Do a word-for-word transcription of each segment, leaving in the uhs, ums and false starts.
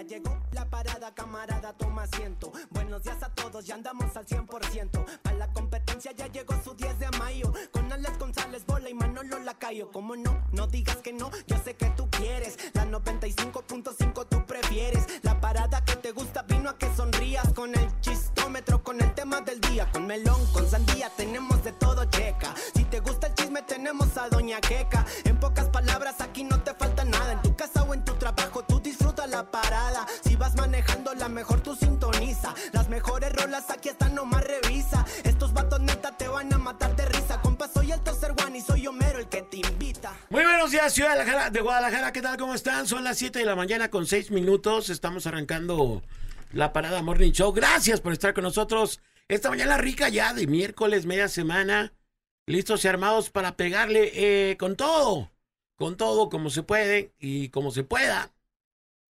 ya llegó la parada, camarada, toma asiento. Buenos días a todos, ya andamos al cien por ciento. Pa' la competencia ya llegó su diez de mayo. Con Alex González, bola y Manolo Lacayo. ¿Cómo no? No digas que no, yo sé que tú quieres. La noventa y cinco punto cinco tú prefieres. La parada que te gusta vino a que sonrías. Con el chistómetro, con el tema del día. Con melón, con sandía, tenemos de todo, checa. Si te gusta el chisme, tenemos a Doña Queca. En pocas palabras, aquí no te falta nada. En tu casa o en tu trabajo, tú disfruta la parada. Si vas manejando, la mejor tú sintoniza. Las mejores rolas aquí están, nomás revisa. Estos vatos neta te van a matar de risa. Compa, soy el tercer one y soy Homero el que te invita. Muy buenos días, Ciudad de Guadalajara. ¿Qué tal? ¿Cómo están? Son las siete de la mañana con seis minutos. Estamos arrancando la parada Morning Show. Gracias por estar con nosotros esta mañana rica ya de miércoles, media semana. Listos y armados para pegarle eh, con todo, con todo como se puede y como se pueda.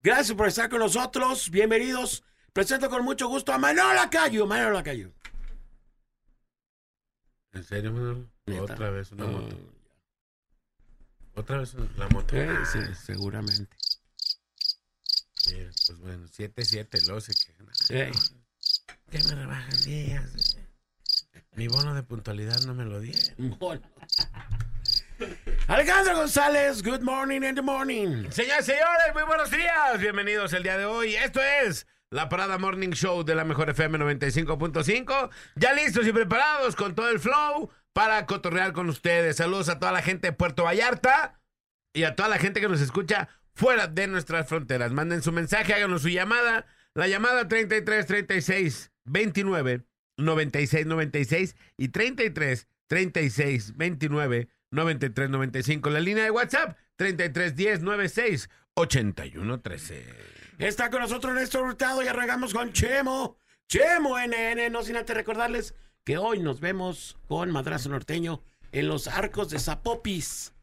Gracias por estar con nosotros, bienvenidos. Presento con mucho gusto a Manolo Lacayo, Manolo Lacayo. ¿En serio, Manolo? ¿Otra está? vez una no. moto. ¿Otra vez la moto? Eh, sí, seguramente. Mira, pues bueno, siete siete, lo sé que... Eh. ¿Qué me rebajan días? Mi bono de puntualidad no me lo di. Bono. Alejandro González, good morning in the morning. Señoras y señores, muy buenos días. Bienvenidos el día de hoy. Esto es la Parada Morning Show de La Mejor F M noventa y cinco punto cinco. Ya listos y preparados con todo el flow para cotorrear con ustedes. Saludos a toda la gente de Puerto Vallarta y a toda la gente que nos escucha fuera de nuestras fronteras. Manden su mensaje, háganos su llamada. La llamada treinta y tres, treinta y seis, veintinueve, noventa y seis, noventa y seis y treinta y tres, treinta y seis, veintinueve, noventa y tres, noventa y cinco. La línea de WhatsApp, treinta y tres, diez, noventa y seis, ochenta y uno, trece. Está con nosotros Néstor Hurtado y arrancamos con Chemo. Chemo, N N, no sin antes recordarles que hoy nos vemos con Madrazo Norteño en los arcos de Zapopis.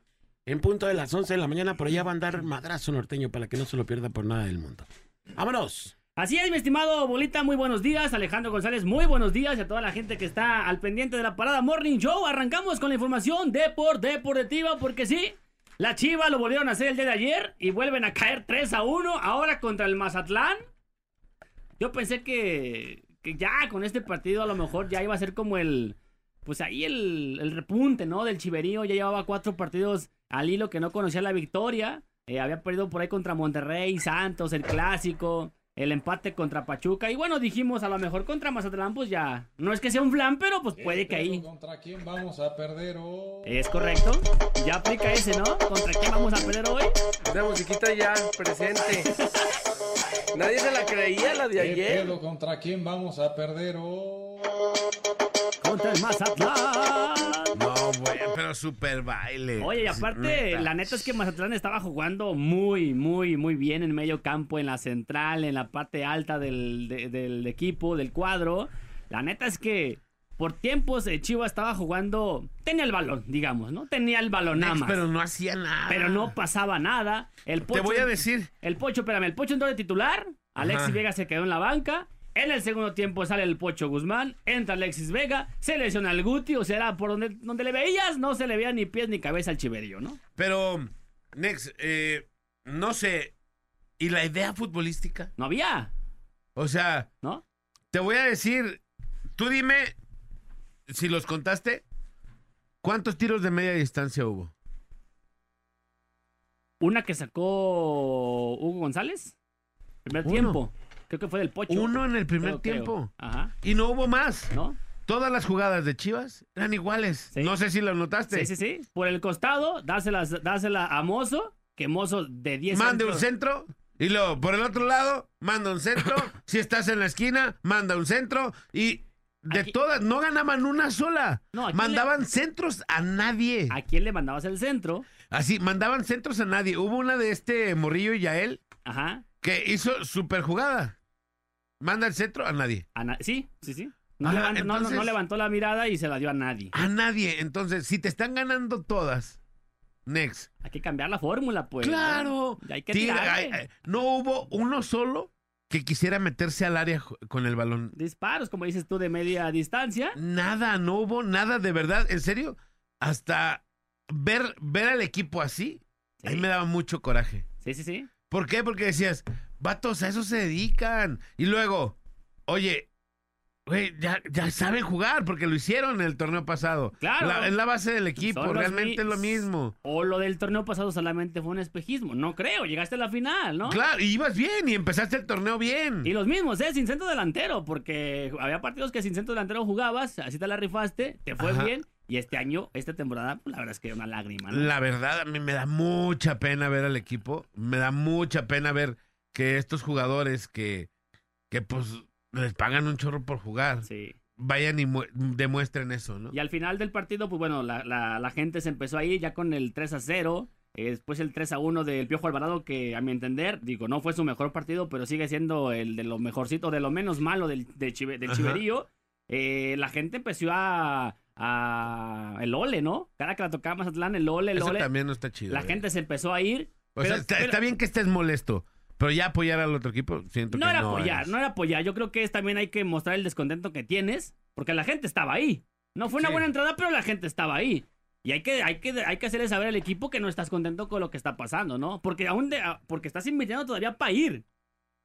En punto de las once de la mañana, por allá va a andar Madrazo Norteño para que no se lo pierda por nada del mundo. ¡Vámonos! Así es, mi estimado Bolita, muy buenos días. Alejandro González, muy buenos días. Y a toda la gente que está al pendiente de la parada Morning Show. Arrancamos con la información deport, deportiva, porque sí, la Chiva lo volvieron a hacer el día de ayer y vuelven a caer tres a uno, ahora contra el Mazatlán. Yo pensé que, que ya con este partido a lo mejor ya iba a ser como el, pues ahí el, el repunte, ¿no? Del chiverío, ya llevaba cuatro partidos al hilo que no conocía la victoria. Eh, había perdido por ahí contra Monterrey, Santos, el Clásico... El empate contra Pachuca. Y bueno, dijimos a lo mejor contra Mazatlán, pues ya. No es que sea un flan, pero pues puede que ahí. ¿Contra quién vamos a perder hoy? Es correcto. Ya aplica ese, ¿no? ¿Contra quién vamos a perder hoy? La musiquita ya, presente. Nadie se la creía, la de ayer. Pero ¿contra quién vamos a perder hoy? Contra el Mazatlán. No, güey, pero super baile. Oye, y aparte, la neta es que Mazatlán estaba jugando muy, muy, muy bien en medio campo, en la central, en la parte alta del, de, del equipo, del cuadro. La neta es que por tiempos Chivas estaba jugando, tenía el balón, digamos, ¿no? Tenía el balón nada más. Pero no hacía nada. Pero no pasaba nada. El Pocho, te voy a decir. El Pocho, espérame, el Pocho entró de titular, Alexis Vega se quedó en la banca. En el segundo tiempo sale el Pocho Guzmán, entra Alexis Vega, se lesiona al Guti, o sea, era por donde, donde le veías, no se le veía ni pies ni cabeza al Chiverio, ¿no? Pero, Nex, eh, no sé, ¿y la idea futbolística? No había. O sea, ¿no? Te voy a decir, tú dime, si los contaste, ¿cuántos tiros de media distancia hubo? Una que sacó Hugo González, primer Uno. tiempo. Creo que fue del Pocho. Uno en el primer creo, tiempo. Creo. Ajá. Y no hubo más. ¿No? Todas las jugadas de Chivas eran iguales. Sí. No sé si las notaste. Sí, sí, sí. Por el costado, dáselas, dásela a Mozo, que Mozo de diez. Mande centros. un centro. Y luego, por el otro lado, manda un centro. Si estás en la esquina, manda un centro. Y de aquí, todas, no ganaban una sola. No, mandaban le... centros a nadie. ¿A quién le mandabas el centro? Así, mandaban centros a nadie. Hubo una de este Morrillo y Yael. Ajá. Que hizo super jugada. Manda el centro a nadie. A na- sí, sí, sí. No, ah, levantó, entonces, no, no levantó la mirada y se la dio a nadie. A nadie. Entonces, si te están ganando todas, Next. Hay que cambiar la fórmula, pues. ¡Claro! ¿no? Hay que Tira, hay, no hubo uno solo que quisiera meterse al área con el balón. Disparos, como dices tú, de media distancia. Nada, no hubo nada de verdad. En serio, hasta ver, ver al equipo así, sí. Ahí me daba mucho coraje. Sí, sí, sí. ¿Por qué? Porque decías, vatos, a eso se dedican. Y luego, oye, güey, ya, ya saben jugar, porque lo hicieron en el torneo pasado. Claro. La, es la base del equipo, Son realmente es lo mismo. O lo del torneo pasado solamente fue un espejismo. No creo, llegaste a la final, ¿no? Claro, y ibas bien y empezaste el torneo bien. Y los mismos, ¿eh? Sin centro delantero, porque había partidos que sin centro delantero jugabas, así te la rifaste, te fue Ajá. bien. Y este año, esta temporada, pues, la verdad es que es una lágrima, ¿no? La verdad, a mí me da mucha pena ver al equipo. Me da mucha pena ver que estos jugadores que, que pues, les pagan un chorro por jugar. Sí. Vayan y mu- demuestren eso, ¿no? Y al final del partido, pues, bueno, la, la, la gente se empezó ahí ya con el tres a cero. Eh, después el tres a uno del Piojo Alvarado, que a mi entender, digo, no fue su mejor partido, pero sigue siendo el de lo mejorcito, de lo menos malo del, del, chive, del chiverío. Eh, la gente empezó a... a el ole, ¿no? Cada que la tocaba Mazatlán, el ole, el Eso ole. Eso también no está chido. La eh. gente se empezó a ir. O pero, sea, está, pero... está bien que estés molesto, pero ya apoyar al otro equipo, siento no que era no apoyar, eres. No era apoyar. Yo creo que es, también hay que mostrar el descontento que tienes, porque la gente estaba ahí. No fue una sí. buena entrada, pero la gente estaba ahí. Y hay que, hay que, hay que hacerle saber al equipo que no estás contento con lo que está pasando, ¿no? Porque aún de, porque estás invitando todavía para ir.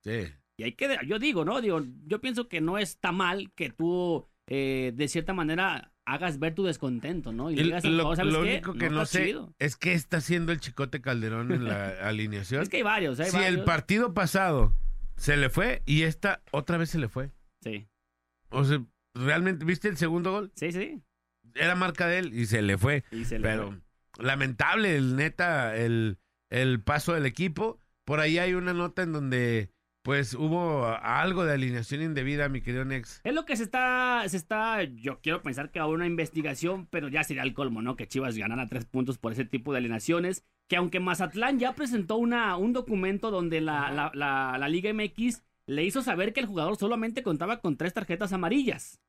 Sí. Y hay que, yo digo, ¿no? Digo, yo pienso que no está mal que tú, eh, de cierta manera... hagas ver tu descontento, ¿no? Y digas, lo, oh, ¿sabes lo único qué? que no, no sé chido. es qué está haciendo el Chicote Calderón en la alineación. Es que hay varios, hay Si varios. El partido pasado se le fue y esta otra vez se le fue. Sí. O sea, ¿realmente viste el segundo gol? Sí, sí. Era marca de él y se le fue. Y se le Pero fue. lamentable, el neta, el, el paso del equipo. Por ahí hay una nota en donde... pues hubo algo de alineación indebida, mi querido Nex. Es lo que se está, se está, yo quiero pensar que va a haber una investigación, pero ya sería el colmo, ¿no? Que Chivas ganara tres puntos por ese tipo de alineaciones, que aunque Mazatlán ya presentó una, un documento donde la, la, la, la Liga M X le hizo saber que el jugador solamente contaba con tres tarjetas amarillas.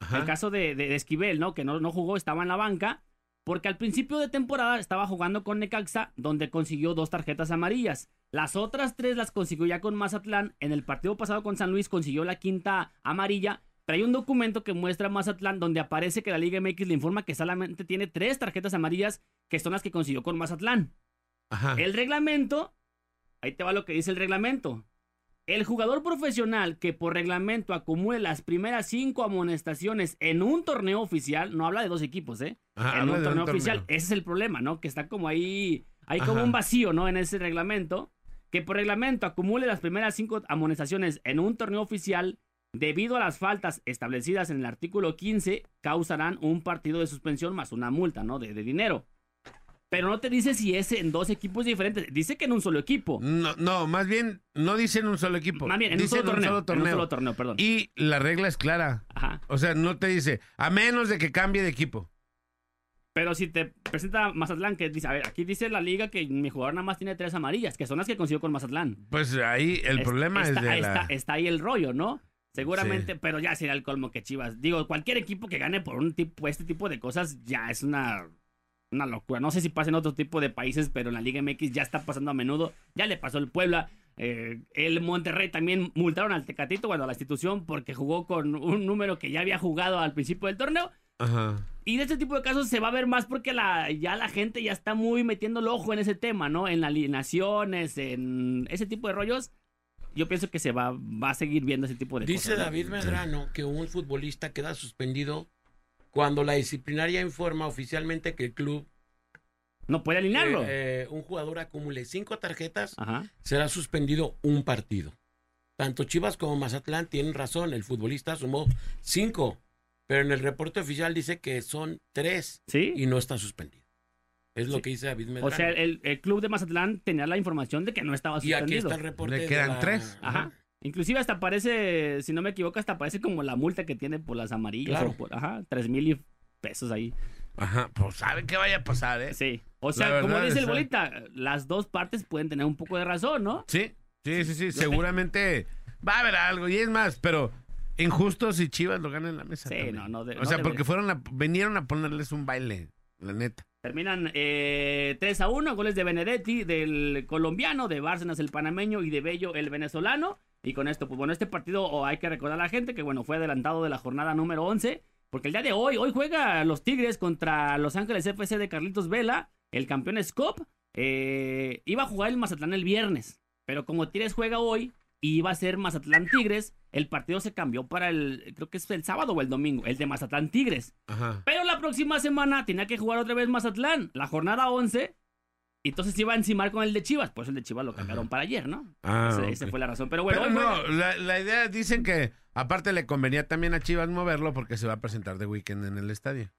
Ajá. El caso de, de, de Esquivel, ¿no? Que no, no jugó, estaba en la banca, porque al principio de temporada estaba jugando con Necaxa, donde consiguió dos tarjetas amarillas. Las otras tres las consiguió ya con Mazatlán. En el partido pasado con San Luis consiguió la quinta amarilla. Trae un documento que muestra a Mazatlán donde aparece que la Liga M X le informa que solamente tiene tres tarjetas amarillas, que son las que consiguió con Mazatlán. Ajá. El reglamento, ahí te va lo que dice el reglamento. El jugador profesional que por reglamento acumule las primeras cinco amonestaciones en un torneo oficial, no habla de dos equipos, ¿eh? Ajá, en un torneo, un torneo oficial. Ese es el problema, ¿no? Que está como ahí, hay como Ajá. un vacío, ¿no? En ese reglamento. Que por reglamento acumule las primeras cinco amonestaciones en un torneo oficial debido a las faltas establecidas en el artículo quince causarán un partido de suspensión más una multa, ¿no? De, de dinero. Pero no te dice si es en dos equipos diferentes. Dice que en un solo equipo. No, no, más bien no dice en un solo equipo. Más bien en, dice un, solo en torneo, un solo torneo. En un solo torneo, perdón. Y la regla es clara. Ajá. O sea, no te dice, a menos de que cambie de equipo. Pero si te presenta Mazatlán, que dice, a ver, aquí dice la liga que mi jugador nada más tiene tres amarillas, que son las que consiguió con Mazatlán. Pues ahí el es, problema está, es de está, la... está ahí el rollo, ¿no? Seguramente, sí. Pero ya será el colmo que Chivas. Digo, cualquier equipo que gane por un tipo este tipo de cosas ya es una, una locura. No sé si pasa en otro tipo de países, pero en la Liga M X ya está pasando a menudo. Ya le pasó el Puebla. Eh, el Monterrey también multaron al Tecatito, bueno, a la institución, porque jugó con un número que ya había jugado al principio del torneo. Ajá. Y de este tipo de casos se va a ver más porque la, ya la gente ya está muy metiendo el ojo en ese tema, ¿no? En las alineaciones, en ese tipo de rollos. Yo pienso que se va, va a seguir viendo ese tipo de Dice cosas. Dice David ¿no? Medrano que un futbolista queda suspendido cuando la disciplinaria informa oficialmente que el club no puede alinearlo. Eh, eh, un jugador acumule cinco tarjetas, Ajá. será suspendido un partido. Tanto Chivas como Mazatlán tienen razón. El futbolista sumó cinco. Pero en el reporte oficial dice que son tres ¿Sí? y no está suspendido. Es lo sí. que dice David Medrano. O sea, el, el club de Mazatlán tenía la información de que no estaba suspendido. Y aquí está el reporte. Le quedan la... tres. Ajá. Inclusive hasta aparece, si no me equivoco, hasta aparece como la multa que tiene por las amarillas. Claro. O por, ajá, tres mil pesos ahí. Ajá, pues saben que vaya a pasar, ¿eh? Sí. O sea, como dice el bolita, las dos partes pueden tener un poco de razón, ¿no? Sí, sí, sí, sí. Seguramente va a haber algo. Y es más, pero... injusto si Chivas lo gana en la mesa. Sí, también. no, no. De, o sea, no porque fueron a, vinieron a ponerles un baile, la neta. Terminan eh, tres a uno, goles de Benedetti, del colombiano, de Bárcenas, el panameño, y de Bello, el venezolano. Y con esto, pues bueno, este partido oh, hay que recordar a la gente que, bueno, fue adelantado de la jornada número once, porque el día de hoy, hoy juega los Tigres contra Los Ángeles F C de Carlitos Vela, el campeón Scop. Eh, iba a jugar el Mazatlán el viernes. Pero como Tigres juega hoy y iba a ser Mazatlán Tigres, el partido se cambió para el, creo que es el sábado o el domingo, el de Mazatlán Tigres. Ajá. Pero la próxima semana tenía que jugar otra vez Mazatlán, la jornada once, y entonces iba a encimar con el de Chivas. Por eso el de Chivas lo cambiaron, ajá, para ayer, ¿no? Ah, esa, okay, esa fue la razón. Pero bueno, pero no, la, la idea, dicen que aparte le convenía también a Chivas moverlo porque se va a presentar de weekend en el estadio.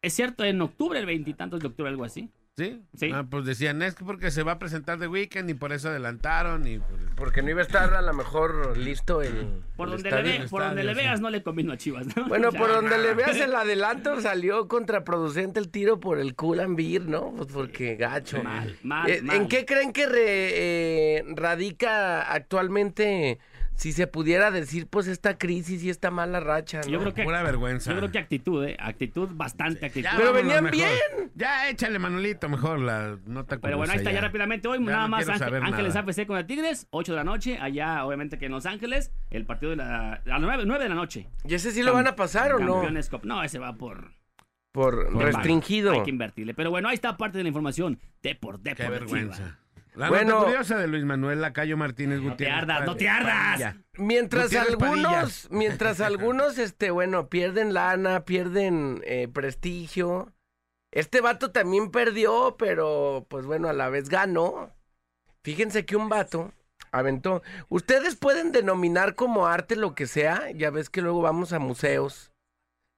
Es cierto, en octubre, el veintitantos de octubre, algo así. ¿Sí? Sí. Ah, pues decían, es que porque se va a presentar de weekend y por eso adelantaron y por el... porque no iba a estar a lo mejor listo el... Por el donde, estadio, le, ve, el por estadio, donde sí. le veas no le convino a Chivas, ¿no? Bueno, ya, por donde no. le veas el adelanto salió contraproducente el tiro por el cool and beer, ¿no? Pues porque gacho. Mal, mal, eh, mal. ¿En qué creen que re, eh, radica actualmente, si se pudiera decir, pues esta crisis y esta mala racha, ¿no? Yo creo que, pura vergüenza. Yo creo que actitud, ¿eh? Actitud, bastante actitud. Ya, pero venían mejor. bien. Ya, échale, Manolito, mejor la nota. Pero bueno, ahí está ya, ya rápidamente hoy. Ya nada no más Ángel, Ángeles nada. A F C con la Tigres, ocho de la noche. Allá, obviamente, que en Los Ángeles, el partido de la... A las nueve de la noche. ¿Y ese sí Cam- lo van a pasar o no? Campeones Cup. No, ese va por... Por, por restringido. Vale. Hay que invertirle. Pero bueno, ahí está parte de la información. Deport, Deport. Qué vergüenza. La bueno, nota curiosa de Luis Manuel Lacayo Martínez no Gutiérrez. Te ardas, no te ardas. Mientras Gutiérrez algunos, Padillas. mientras algunos, este, bueno, pierden lana, pierden eh, prestigio. Este vato también perdió, pero pues bueno, a la vez ganó. Fíjense que un vato aventó. Ustedes pueden denominar como arte lo que sea. Ya ves que luego vamos a museos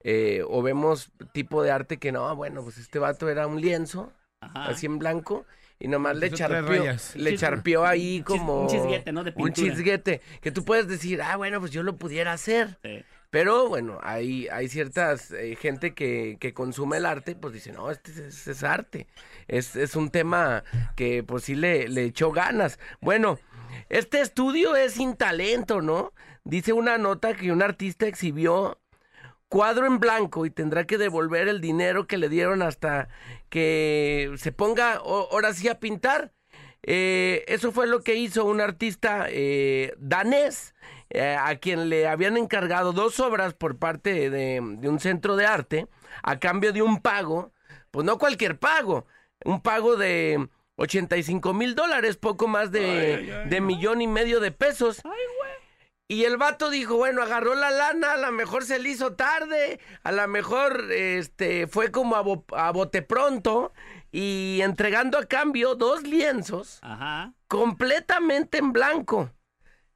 eh, o vemos tipo de arte que no, bueno, pues este vato era un lienzo, ajá, así en blanco. Y nomás le charpeó, le Chis, charpeó ahí como... Un chisguete, ¿no? De pintura. Un chisguete, que tú puedes decir, ah, bueno, pues yo lo pudiera hacer. Sí. Pero, bueno, hay, hay ciertas eh, gente que, que consume el arte, pues dice, no, este, este es arte. Es, es un tema que, pues sí, le, le echó ganas. Bueno, este estudio es sin talento, ¿no? Dice una nota que un artista exhibió cuadro en blanco y tendrá que devolver el dinero que le dieron hasta que se ponga o, ahora sí a pintar. Eh, eso fue lo que hizo un artista eh, danés eh, a quien le habían encargado dos obras por parte de, de un centro de arte a cambio de un pago, pues no cualquier pago, un pago de ochenta y cinco mil dólares, poco más de, ay, ay, de ay, millón y medio de pesos. Ay, güey. Y el vato dijo, bueno, agarró la lana, a lo mejor se le hizo tarde, a lo mejor este, fue como a, bo- a bote pronto, y entregando a cambio dos lienzos, ajá, completamente en blanco,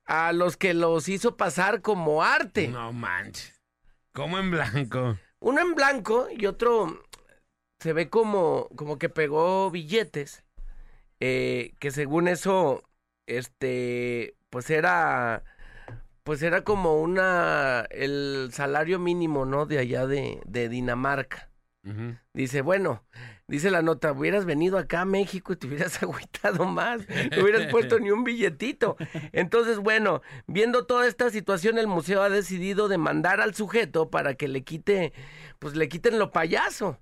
a los que los hizo pasar como arte. No manches, ¿cómo en blanco? Uno en blanco y otro se ve como, como que pegó billetes, eh, que según eso, este, pues era... Pues era como una el salario mínimo, ¿no? De allá de, de Dinamarca. Uh-huh. Dice, bueno, dice la nota, hubieras venido acá a México y te hubieras agüitado más, no hubieras puesto ni un billetito. Entonces, bueno, viendo toda esta situación, el museo ha decidido demandar al sujeto para que le quite, pues le quiten lo payaso.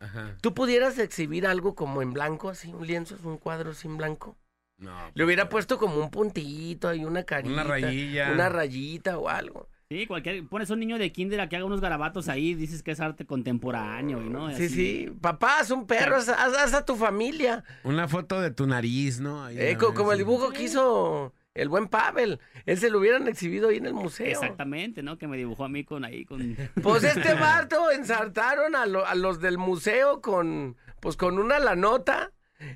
Ajá. ¿Tú pudieras exhibir algo como en blanco, así, un lienzo, un cuadro así en blanco? No, pues, le hubiera puesto como un puntito y una carita, una rayilla, una rayita o algo. Sí, cualquier, pones a un niño de kinder a que haga unos garabatos ahí, dices que es arte contemporáneo, ¿no? Sí, así. Sí, papá, haz un perro, haz, haz a tu familia. Una foto de tu nariz, ¿no? Ahí eh, como, como el dibujo que hizo el buen Pavel, ese lo hubieran exhibido ahí en el museo. Exactamente, ¿no? Que me dibujó a mí con ahí, con... Pues este vato ensartaron a, lo, a los del museo con, pues con una la nota.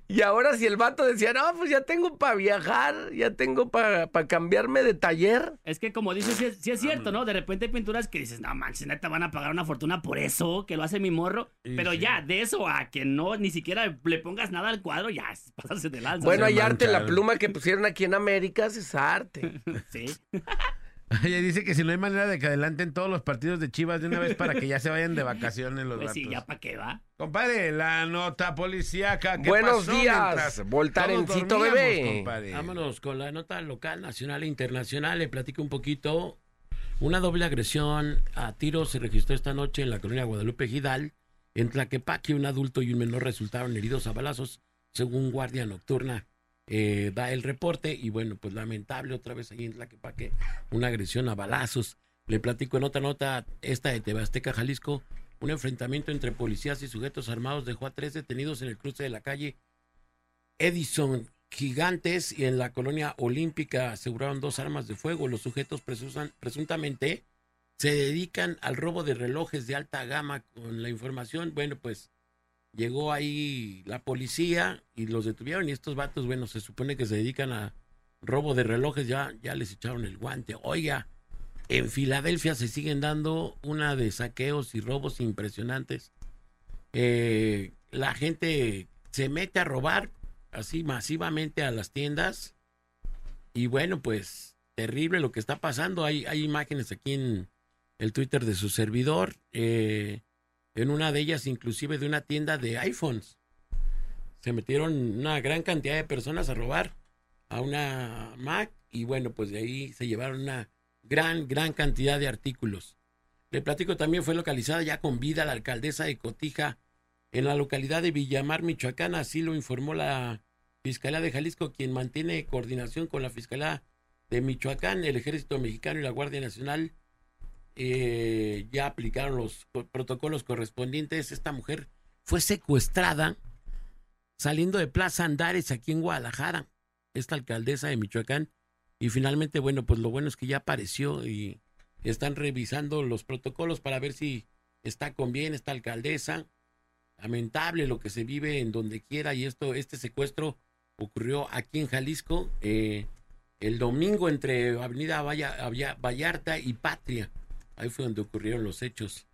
Y ahora si el vato decía, no, pues ya tengo para viajar, ya tengo para pa cambiarme de taller. Es que como dices, sí, sí es cierto, ¿no? De repente hay pinturas que dices, no manches, neta, van a pagar una fortuna por eso, que lo hace mi morro. Y pero sí, ya, de eso a que no, ni siquiera le pongas nada al cuadro, ya, pasarse de lanza. Bueno, hay arte, la pluma que pusieron aquí en América es arte. Sí. Oye, dice que si no hay manera de que adelanten todos los partidos de Chivas de una vez para que ya se vayan de vacaciones los pues ratos. Sí, ya para qué va. Compadre, la nota policíaca. ¿Qué Buenos pasó días, Voltarencito bebé. Compadre. Vámonos con la nota local, nacional e internacional. Le platico un poquito. Una doble agresión a tiros se registró esta noche en la colonia Guadalupe Hidalgo. En Tlaquepaque, un adulto y un menor resultaron heridos a balazos, según Guardia Nocturna. Eh, da el reporte y bueno, pues lamentable otra vez ahí en Tlaquepaque, una agresión a balazos. Le platico en otra nota, esta de T V Azteca, Jalisco, un enfrentamiento entre policías y sujetos armados dejó a tres detenidos en el cruce de la calle Edison Gigantes y en la colonia Olímpica aseguraron dos armas de fuego. Los sujetos presusan, presuntamente se dedican al robo de relojes de alta gama. Con la información, bueno, pues llegó ahí la policía y los detuvieron. Y estos vatos, bueno, se supone que se dedican a robo de relojes, ya, ya les echaron el guante. Oiga, en Filadelfia se siguen dando una de saqueos y robos impresionantes. Eh, la gente se mete a robar así masivamente a las tiendas y bueno, pues terrible lo que está pasando. Hay, hay imágenes aquí en el Twitter de su servidor, eh, en una de ellas inclusive de una tienda de iPhones. Se metieron una gran cantidad de personas a robar a una Mac y bueno, pues de ahí se llevaron una gran, gran cantidad de artículos. Le platico, también fue localizada ya con vida la alcaldesa de Cotija en la localidad de Villamar, Michoacán. Así lo informó la Fiscalía de Jalisco, quien mantiene coordinación con la Fiscalía de Michoacán. El Ejército Mexicano y la Guardia Nacional eh, ya aplicaron los protocolos correspondientes. Esta mujer fue secuestrada saliendo de Plaza Andares aquí en Guadalajara, esta alcaldesa de Michoacán, y finalmente, bueno, pues lo bueno es que ya apareció y están revisando los protocolos para ver si está con bien esta alcaldesa. Lamentable lo que se vive en donde quiera, y esto, este secuestro ocurrió aquí en Jalisco eh, el domingo entre Avenida Vallarta y Patria. Ahí fue donde ocurrieron los hechos.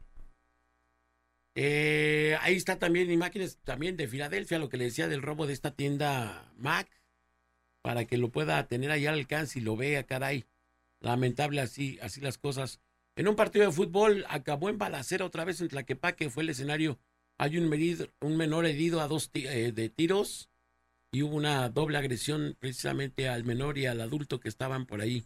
Eh, ahí está también imágenes también de Filadelfia, lo que le decía del robo de esta tienda Mac, para que lo pueda tener ahí al alcance y lo vea, caray. Lamentable así, así las cosas. En un partido de fútbol acabó en balacera otra vez en Tlaquepaque, fue el escenario. Hay un, medido, un menor herido a dos eh, de tiros y hubo una doble agresión precisamente al menor y al adulto que estaban por ahí.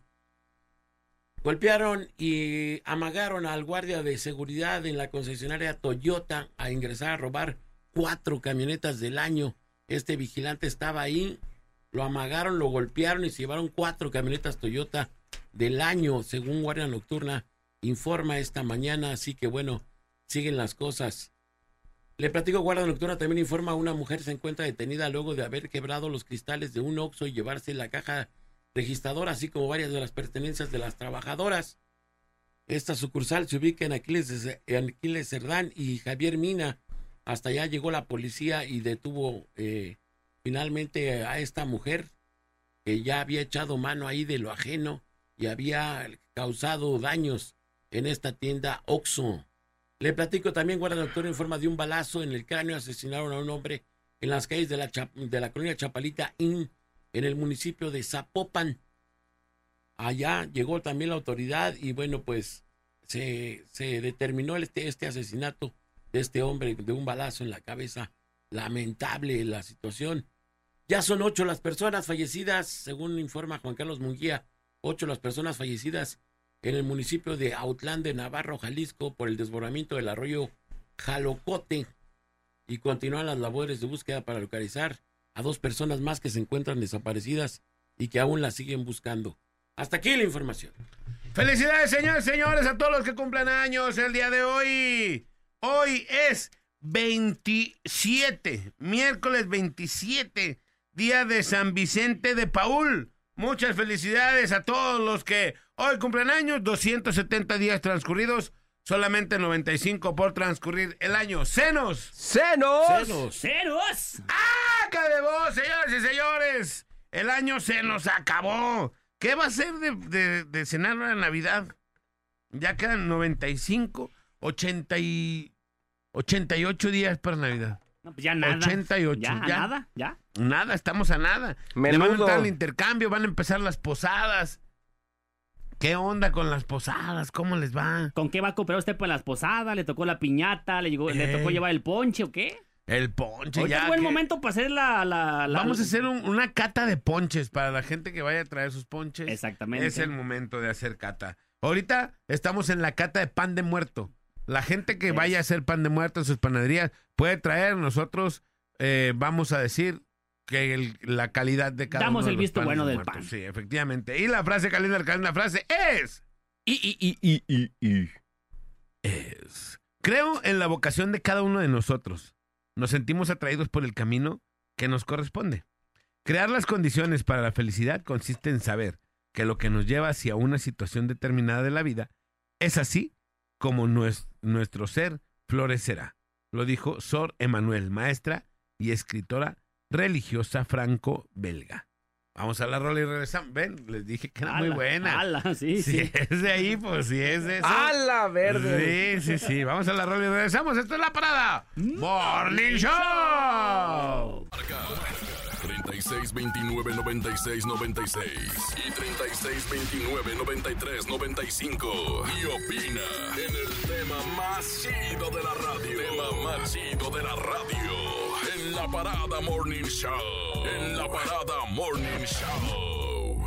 Golpearon y amagaron al guardia de seguridad en la concesionaria Toyota a ingresar a robar cuatro camionetas del año. Este vigilante estaba ahí, lo amagaron, lo golpearon y se llevaron cuatro camionetas Toyota del año, según Guardia Nocturna informa esta mañana. Así que bueno, siguen las cosas. Le platico, Guardia Nocturna también informa, una mujer se encuentra detenida luego de haber quebrado los cristales de un Oxxo y llevarse la caja registradora, así como varias de las pertenencias de las trabajadoras. Esta sucursal se ubica en Aquiles, en Aquiles Cerdán y Javier Mina. Hasta allá llegó la policía y detuvo eh, finalmente a esta mujer que ya había echado mano ahí de lo ajeno y había causado daños en esta tienda Oxxo. Le platico también, Guardia Nocturna informa de un balazo en el cráneo, asesinaron a un hombre en las calles de la, Cha, de la colonia Chapalita Inn, en el municipio de Zapopan. Allá llegó también la autoridad y bueno, pues se, se determinó este, este asesinato de este hombre de un balazo en la cabeza. Lamentable la situación. Ya son ocho las personas fallecidas, según informa Juan Carlos Munguía, ocho las personas fallecidas en el municipio de Autlán de Navarro, Jalisco, por el desbordamiento del arroyo Jalocote, y continúan las labores de búsqueda para localizar a dos personas más que se encuentran desaparecidas y que aún las siguen buscando. Hasta aquí la información. Felicidades, señores, señores, a todos los que cumplan años el día de hoy. Hoy es veintisiete, miércoles veintisiete, día de San Vicente de Paúl. Muchas felicidades a todos los que hoy cumplen años. Doscientos setenta días transcurridos, solamente noventa y cinco por transcurrir el año. ¡Senos! ¡Senos! ¡Senos! ¡Senos! ¡Ah, que de vos, señoras y señores! El año se nos acabó. ¿Qué va a ser de, de, de cenar la Navidad? Ya quedan noventa y cinco, ochenta y ochenta y ocho días para Navidad. No, pues ya nada. ochenta y ocho. Ya, ya. Nada, ya. Nada, estamos a nada. Menudo. Ya van a entrar el intercambio, van a empezar las posadas. ¿Qué onda con las posadas? ¿Cómo les va? ¿Con qué va a comprar usted para las posadas? ¿Le tocó la piñata? ¿Le, llegó, ¿le tocó llevar el ponche o qué? El ponche. Hoy ya es buen que... momento para hacer la... la, la... Vamos a hacer un, una cata de ponches para la gente que vaya a traer sus ponches. Exactamente. Es el momento de hacer cata. Ahorita estamos en la cata de pan de muerto. La gente que vaya a hacer pan de muerto en sus panaderías puede traer. Nosotros eh, vamos a decir que el, la calidad de cada Damos uno el de los visto bueno de del muertos. Pan. Sí, efectivamente. Y la frase caliente alcalde, la frase es... Y, y, y, y, y, y. Es... Creo en la vocación de cada uno de nosotros. Nos sentimos atraídos por el camino que nos corresponde. Crear las condiciones para la felicidad consiste en saber que lo que nos lleva hacia una situación determinada de la vida es así como nues, nuestro ser florecerá. Lo dijo Sor Emanuel, maestra y escritora religiosa franco-belga. Vamos a la rola y regresamos. Ven, les dije que era ala, muy buena. Ala, sí, si sí. es de ahí, pues si es de eso. ¡Ala, verde! Sí, sí, sí. Vamos a la rola y regresamos. Esto es La Parada. ¡Morning Show! treinta y seis veintinueve noventa y seis noventa y seis y treinta y seis veintinueve noventa y tres noventa y cinco. Y opina en el tema más chido de la radio. Tema más chido de la radio. En La Parada Morning Show. En La Parada Morning Show.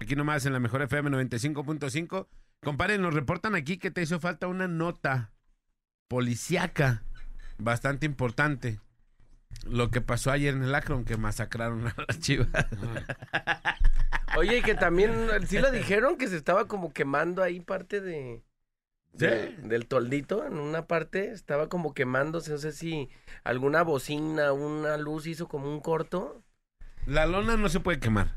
Aquí nomás en La Mejor F M noventa y cinco punto cinco. Compadre, nos reportan aquí que te hizo falta una nota policíaca bastante importante. Lo que pasó ayer en el Akron, que masacraron a las Chivas. Oye, y que también, sí lo dijeron, que se estaba como quemando ahí parte de... ¿Sí? De, del toldito, en una parte estaba como quemándose, no sé si alguna bocina, una luz hizo como un corto. La lona no se puede quemar.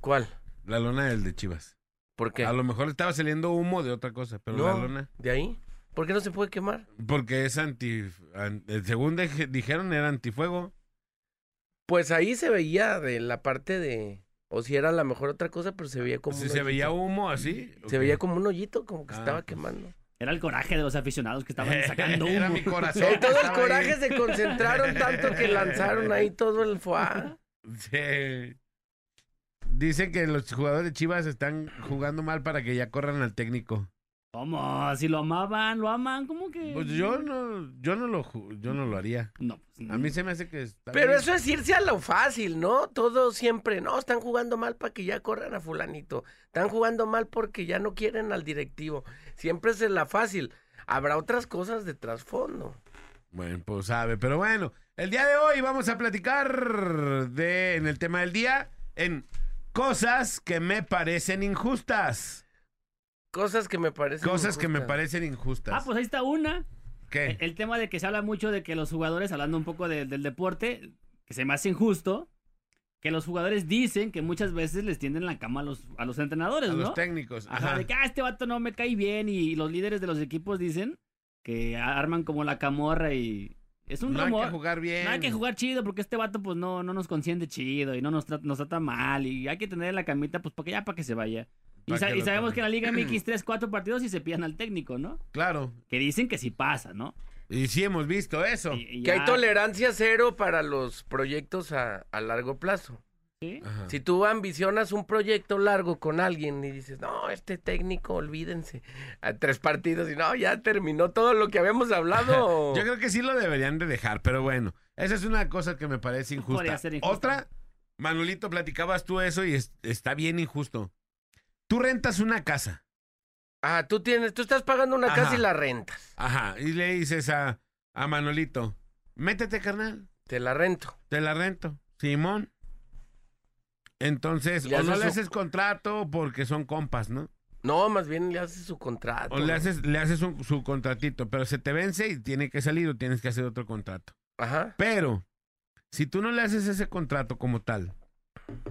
¿Cuál? La lona del de Chivas. ¿Por qué? A lo mejor estaba saliendo humo de otra cosa, pero no, la lona... ¿De ahí? ¿Por qué no se puede quemar? Porque es anti... según de, dijeron era antifuego. Pues ahí se veía de la parte de... O si era a lo mejor otra cosa, pero se veía como sí, un se veía humo así. Se veía como un hoyito, como que ah, estaba quemando. Era el coraje de los aficionados que estaban sacando humo. Era mi corazón. Sí, todo el coraje ahí. Se concentraron tanto que lanzaron ahí todo el foie. Sí. Dicen que los jugadores de Chivas están jugando mal para que ya corran al técnico. ¿Cómo? Si lo amaban, lo aman, ¿cómo que? Pues yo no, yo no lo yo no lo haría. No, pues no. A mí se me hace que está Pero bien. Eso es irse a lo fácil, ¿no? Todos siempre, no, están jugando mal para que ya corran a fulanito. Están jugando mal porque ya no quieren al directivo. Siempre es la fácil. Habrá otras cosas de trasfondo. Bueno, pues sabe, pero bueno, el día de hoy vamos a platicar de en el tema del día en cosas que me parecen injustas. Cosas que me parecen Cosas injustas. que me parecen injustas. Ah, pues ahí está una. ¿Qué? El, el tema de que se habla mucho de que los jugadores, hablando un poco de, del deporte, que se me hace injusto, que los jugadores dicen que muchas veces les tienden la cama a los, a los entrenadores, a ¿no? A los técnicos. Ajá, ajá. De que, ah, este vato no me cae bien, y los líderes de los equipos dicen que arman como la camorra y... Es un no rumor. No hay que jugar bien. No hay que jugar chido porque este vato pues no, no nos consiente chido y no nos, tra- nos trata mal y hay que tener la camita pues para que ya para que se vaya. Y, sa- y sabemos que en la Liga M X tres, cuatro partidos y se pillan al técnico, ¿no? Claro. Que dicen que sí pasa, ¿no? Y sí hemos visto eso. Y, y que hay tolerancia cero para los proyectos a, a largo plazo. ¿Sí? Si tú ambicionas un proyecto largo con alguien y dices, no, este técnico, olvídense, a tres partidos y no, ya terminó todo lo que habíamos hablado. Yo creo que sí lo deberían de dejar, pero bueno, esa es una cosa que me parece injusta. Podría ser injusta. Otra, Manolito, platicabas tú eso y es, está bien injusto. Tú rentas una casa. Ah, tú tienes, tú estás pagando una Ajá. casa y la rentas. Ajá, y le dices a, a Manolito, métete, carnal. Te la rento. Te la rento, Simón. Entonces, o no le haces contrato porque son compas, ¿no? No, más bien le haces su contrato. O le haces, le haces un, su contratito, pero se te vence y tiene que salir o tienes que hacer otro contrato. Ajá. Pero, si tú no le haces ese contrato como tal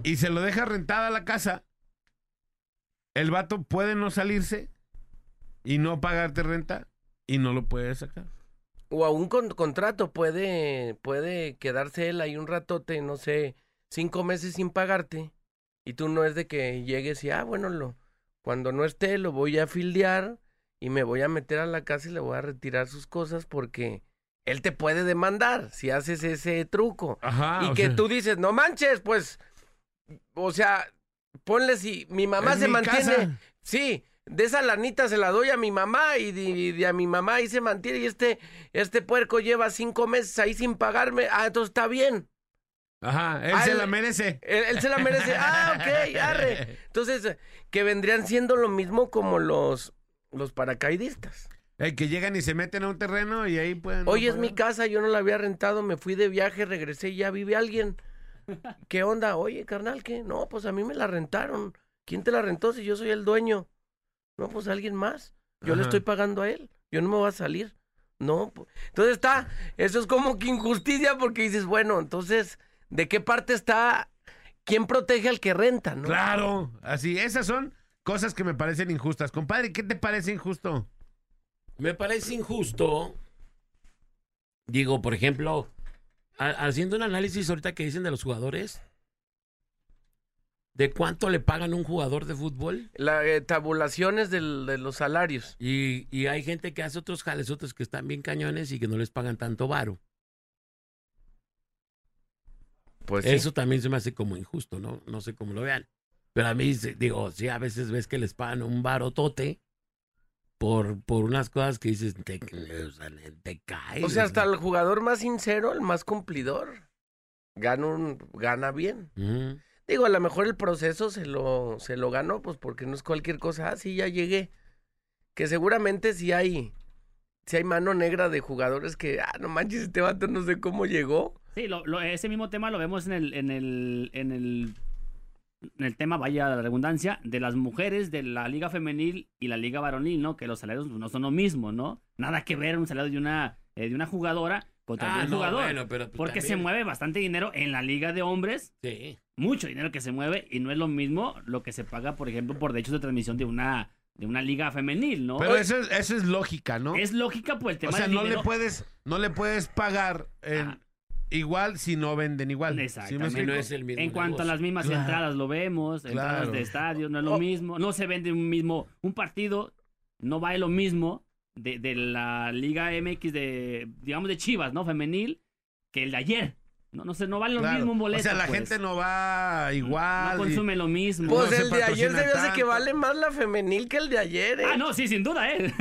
y se lo dejas rentada a la casa... El vato puede no salirse y no pagarte renta y no lo puede sacar. O a un con- contrato puede, puede quedarse él ahí un ratote, no sé, cinco meses sin pagarte. Y tú no es de que llegues y, ah, bueno, lo, cuando no esté lo voy a fildear y me voy a meter a la casa y le voy a retirar sus cosas porque... Él te puede demandar si haces ese truco. Ajá, y que sea... tú dices, no manches, pues, o sea... Ponle si mi mamá se mantiene, casa. Sí, de esa lanita se la doy a mi mamá y de, y de a mi mamá ahí se mantiene y este, este puerco lleva cinco meses ahí sin pagarme, ah, entonces está bien. Ajá, él ah, se él, la merece. Él, él se la merece, ah, ok, arre. Entonces, que vendrían siendo lo mismo como los, los paracaidistas. Eh, que llegan y se meten a un terreno y ahí pueden... Oye, no es mi casa, yo no la había rentado, me fui de viaje, regresé y ya vive alguien. ¿Qué onda? Oye, carnal, ¿qué? No, pues a mí me la rentaron. ¿Quién te la rentó si yo soy el dueño? No, pues alguien más. Yo Ajá. le estoy pagando a él. Yo no me voy a salir. No, pues... Entonces está, eso es como que injusticia porque dices, bueno, entonces, ¿de qué parte está ¿quién protege al que renta, no? Claro, así, esas son cosas que me parecen injustas. Compadre, ¿qué te parece injusto? Me parece injusto, digo, por ejemplo, a, haciendo un análisis ahorita que dicen de los jugadores, ¿de cuánto le pagan a un jugador de fútbol? Las eh, tabulaciones del, de los salarios. Y, y hay gente que hace otros jales, otros que están bien cañones y que no les pagan tanto varo. Pues eso sí. También se me hace como injusto, ¿no? No sé cómo lo vean. Pero a mí, digo, sí, a veces ves que les pagan un barotote por, por unas cosas que dices, te, te caes. O sea, hasta ¿no? El jugador más sincero, el más cumplidor, gana, un, gana bien. Uh-huh. Digo, a lo mejor el proceso se lo, se lo ganó, pues porque no es cualquier cosa. Ah, sí, ya llegué. Que seguramente sí hay, sí hay mano negra de jugadores que, ah, no manches, este vato no sé cómo llegó. Sí, lo, lo, ese mismo tema lo vemos en el, en el, en el, en el tema, vaya la redundancia, de las mujeres de la liga femenil y la liga varonil, ¿no? Que los salarios no son lo mismo, ¿no? Nada que ver un salario de una, eh, de una jugadora contra ah, un no, jugador. Bueno, pero pues, porque también se mueve bastante dinero en la liga de hombres. Sí. Mucho dinero que se mueve y no es lo mismo lo que se paga, por ejemplo, por derechos de transmisión de una, de una liga femenil, ¿no? Pero eso es, eso es lógica, ¿no? Es lógica, pues, el tema del dinero. O sea, no le puedes, no le puedes pagar en... ah. Igual si no venden igual. Exactamente. Si no es el mismo en cuanto negocio. A las mismas claro. entradas lo vemos, entradas claro. de estadio, no es lo oh. mismo, no se vende un mismo, un partido no vale lo mismo de, de la Liga M X de, digamos, de Chivas, ¿no? Femenil, que el de ayer. No, no sé, no vale lo claro. mismo un boleto. O sea, la pues. gente no va igual. No consume y... lo mismo. Pues no el de ayer se hace que vale más la femenil que el de ayer, ¿eh? Ah, no, sí, sin duda, ¿eh?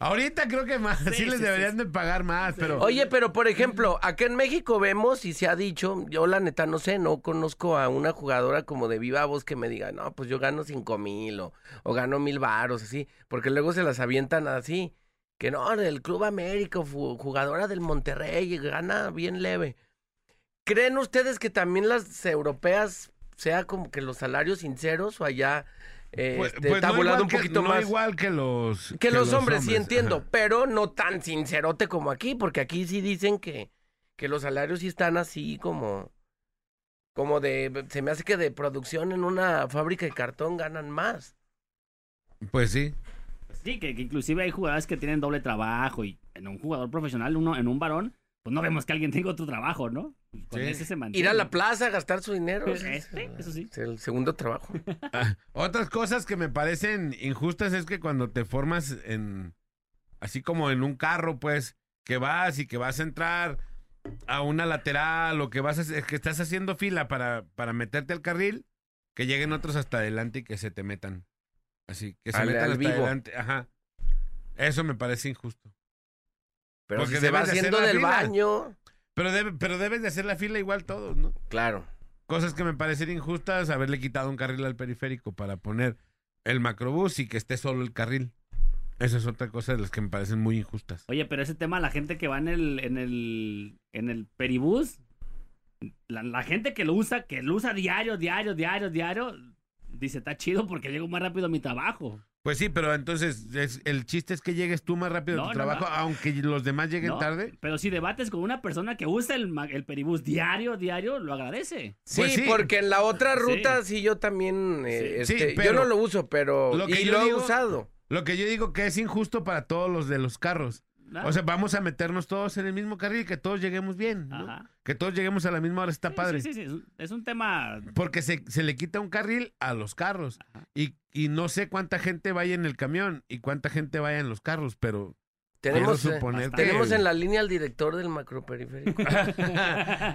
Ahorita creo que más, sí, sí les sí, deberían sí. de pagar más, sí. pero... Oye, pero por ejemplo, acá en México vemos y se ha dicho, yo la neta no sé, no conozco a una jugadora como de viva voz que me diga, no, pues yo gano cinco mil o, o gano mil varos, así, porque luego se las avientan así, que no, del Club América, jugadora del Monterrey, gana bien leve. ¿Creen ustedes que también las europeas sea como que los salarios sinceros o allá eh, pues, este, pues tabulado no un poquito que, no más? No igual que los... Que, que los, los hombres, hombres, sí entiendo, ajá. pero no tan sincerote como aquí, porque aquí sí dicen que, que los salarios sí están así como... Como de... Se me hace que de producción en una fábrica de cartón ganan más. Pues sí. Sí, que, que inclusive hay jugadores que tienen doble trabajo y en un jugador profesional, uno en un varón, pues no vemos que alguien tenga otro trabajo, ¿no? Y con sí. ese se mantiene. Ir a la plaza a gastar su dinero. Pues este, eso sí. Es el segundo trabajo. Ah, otras cosas que me parecen injustas es que cuando te formas en, así como en un carro, pues, que vas y que vas a entrar a una lateral o que vas a, que estás haciendo fila para, para meterte al carril, que lleguen otros hasta adelante y que se te metan. Así, que se Ale, metan hasta vivo. Adelante. Ajá. Eso me parece injusto. Pero porque si se va haciendo del fila. Baño. Pero, debe, pero debes de hacer la fila igual todos, ¿no? Claro. Cosas que me parecen injustas, haberle quitado un carril al periférico para poner el macrobús y que esté solo el carril. Esa es otra cosa de las que me parecen muy injustas. Oye, pero ese tema, la gente que va en el en el, en el peribús, la, la gente que lo usa, que lo usa diario, diario, diario, diario, dice, está chido porque llego más rápido a mi trabajo. Pues sí, pero entonces es, el chiste es que llegues tú más rápido no, a tu no trabajo, va. Aunque los demás lleguen no, tarde. Pero si debates con una persona que usa el, el peribús diario, diario, lo agradece. Sí, pues sí. porque en la otra ruta sí, sí yo también, sí. Eh, este, sí, yo no lo uso, pero lo que y yo lo digo, he usado. Lo que yo digo que es injusto para todos los de los carros. Claro. O sea, vamos a meternos todos en el mismo carril y que todos lleguemos bien, ¿no? Ajá. Que todos lleguemos a la misma hora, está sí, padre. Sí, sí, sí, es un tema... Porque se, se le quita un carril a los carros. Ajá. Y Y no sé cuánta gente vaya en el camión y cuánta gente vaya en los carros, pero tenemos, quiero suponer eh, que... Tenemos en la línea al director del Macroperiférico.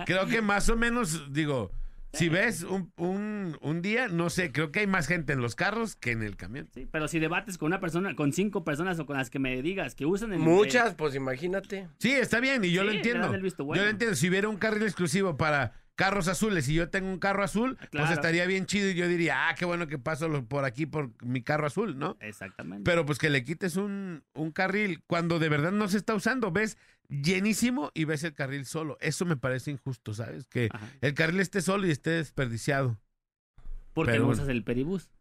Creo que más o menos, digo, si ves un, un, un día, no sé, creo que hay más gente en los carros que en el camión. Sí, pero si debates con una persona, con cinco personas o con las que me digas que usan... El, Muchas, el... pues imagínate. Sí, está bien y yo sí, lo entiendo. Bueno. Yo lo entiendo. Si hubiera un carril exclusivo para... carros azules, si yo tengo un carro azul, claro. pues estaría bien chido y yo diría, ah, qué bueno que paso por aquí por mi carro azul, ¿no? Exactamente. Pero pues que le quites un, un carril cuando de verdad no se está usando, ves llenísimo y ves el carril solo. Eso me parece injusto, ¿sabes? Que Ajá. el carril esté solo y esté desperdiciado. ¿Por qué Pero... no usas el peribús?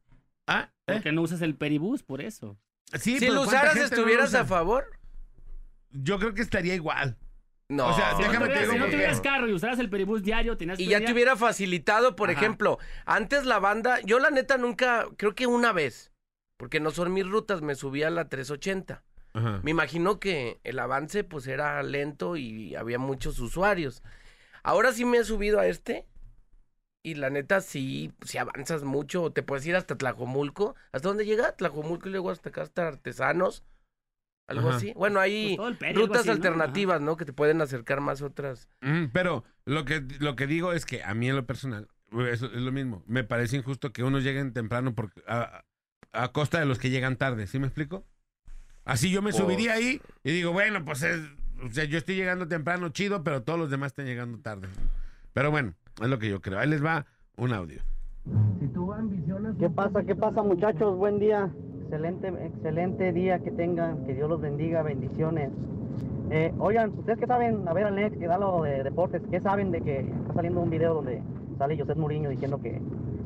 ¿Ah? ¿Eh? ¿Por qué no usas el peribús? Por eso. Sí, si lo usaras, estuvieras no lo a favor. Yo creo que estaría igual. No, o sea, si déjame no tuvieras, te digo, si no tuvieras carro y usaras el peribús diario, tenías y ya te hubiera facilitado, por Ajá. ejemplo, antes la banda, yo la neta nunca, creo que una vez, porque no son mis rutas, me subí a la trescientos ochenta. Ajá. Me imagino que el avance pues era lento y había muchos usuarios. Ahora sí me he subido a este y la neta sí, si avanzas mucho, te puedes ir hasta Tlajomulco. ¿Hasta dónde llega? Tlajomulco y luego hasta acá, hasta Artesanos. Algo Ajá. así. Bueno, hay pues pene, rutas así, ¿no? alternativas, Ajá. ¿no? Que te pueden acercar más otras. Mm, pero lo que, lo que digo es que a mí en lo personal, es, es lo mismo. Me parece injusto que unos lleguen temprano por, a, a costa de los que llegan tarde. ¿Sí me explico? Así yo me pues... subiría ahí y digo, bueno, pues es, o sea, yo estoy llegando temprano, chido, pero todos los demás están llegando tarde. Pero bueno, es lo que yo creo. Ahí les va un audio. Si tú ambicionas... ¿Qué pasa? ¿Qué pasa, muchachos? Buen día. Excelente, excelente día que tengan, que Dios los bendiga, bendiciones. Eh, oigan, ¿ustedes qué saben? A ver, Alex, que da lo de deportes, ¿qué saben de que está saliendo un video donde sale José Mourinho diciendo que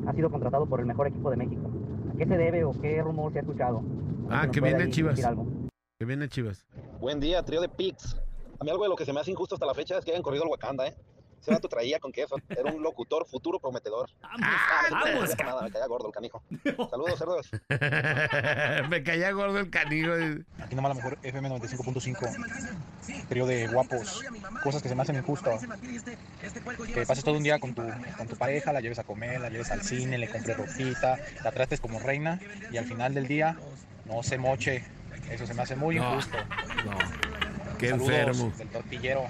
ha sido contratado por el mejor equipo de México? ¿A qué se debe o qué rumor se ha escuchado? Ah, que viene Chivas. Que viene Chivas. Buen día, trío de Pix. A mí algo de lo que se me hace injusto hasta la fecha es que hayan corrido al Wakanda, ¿eh? Ese rato traía con queso. Era un locutor futuro prometedor. Vamos, ah, vamos. No nada, me caía gordo el canijo. Saludos, cerdos. Me caía gordo el canijo. Aquí nomás La Mejor F M noventa y cinco punto cinco. Trío de guapos. Cosas que se me hacen injustas. Que pases todo un día con tu, con tu pareja, la lleves a comer, la lleves al cine, le compres ropita, la trates como reina y al final del día no se moche. Eso se me hace muy no, injusto. No. Qué saludos enfermo. Del tortillero.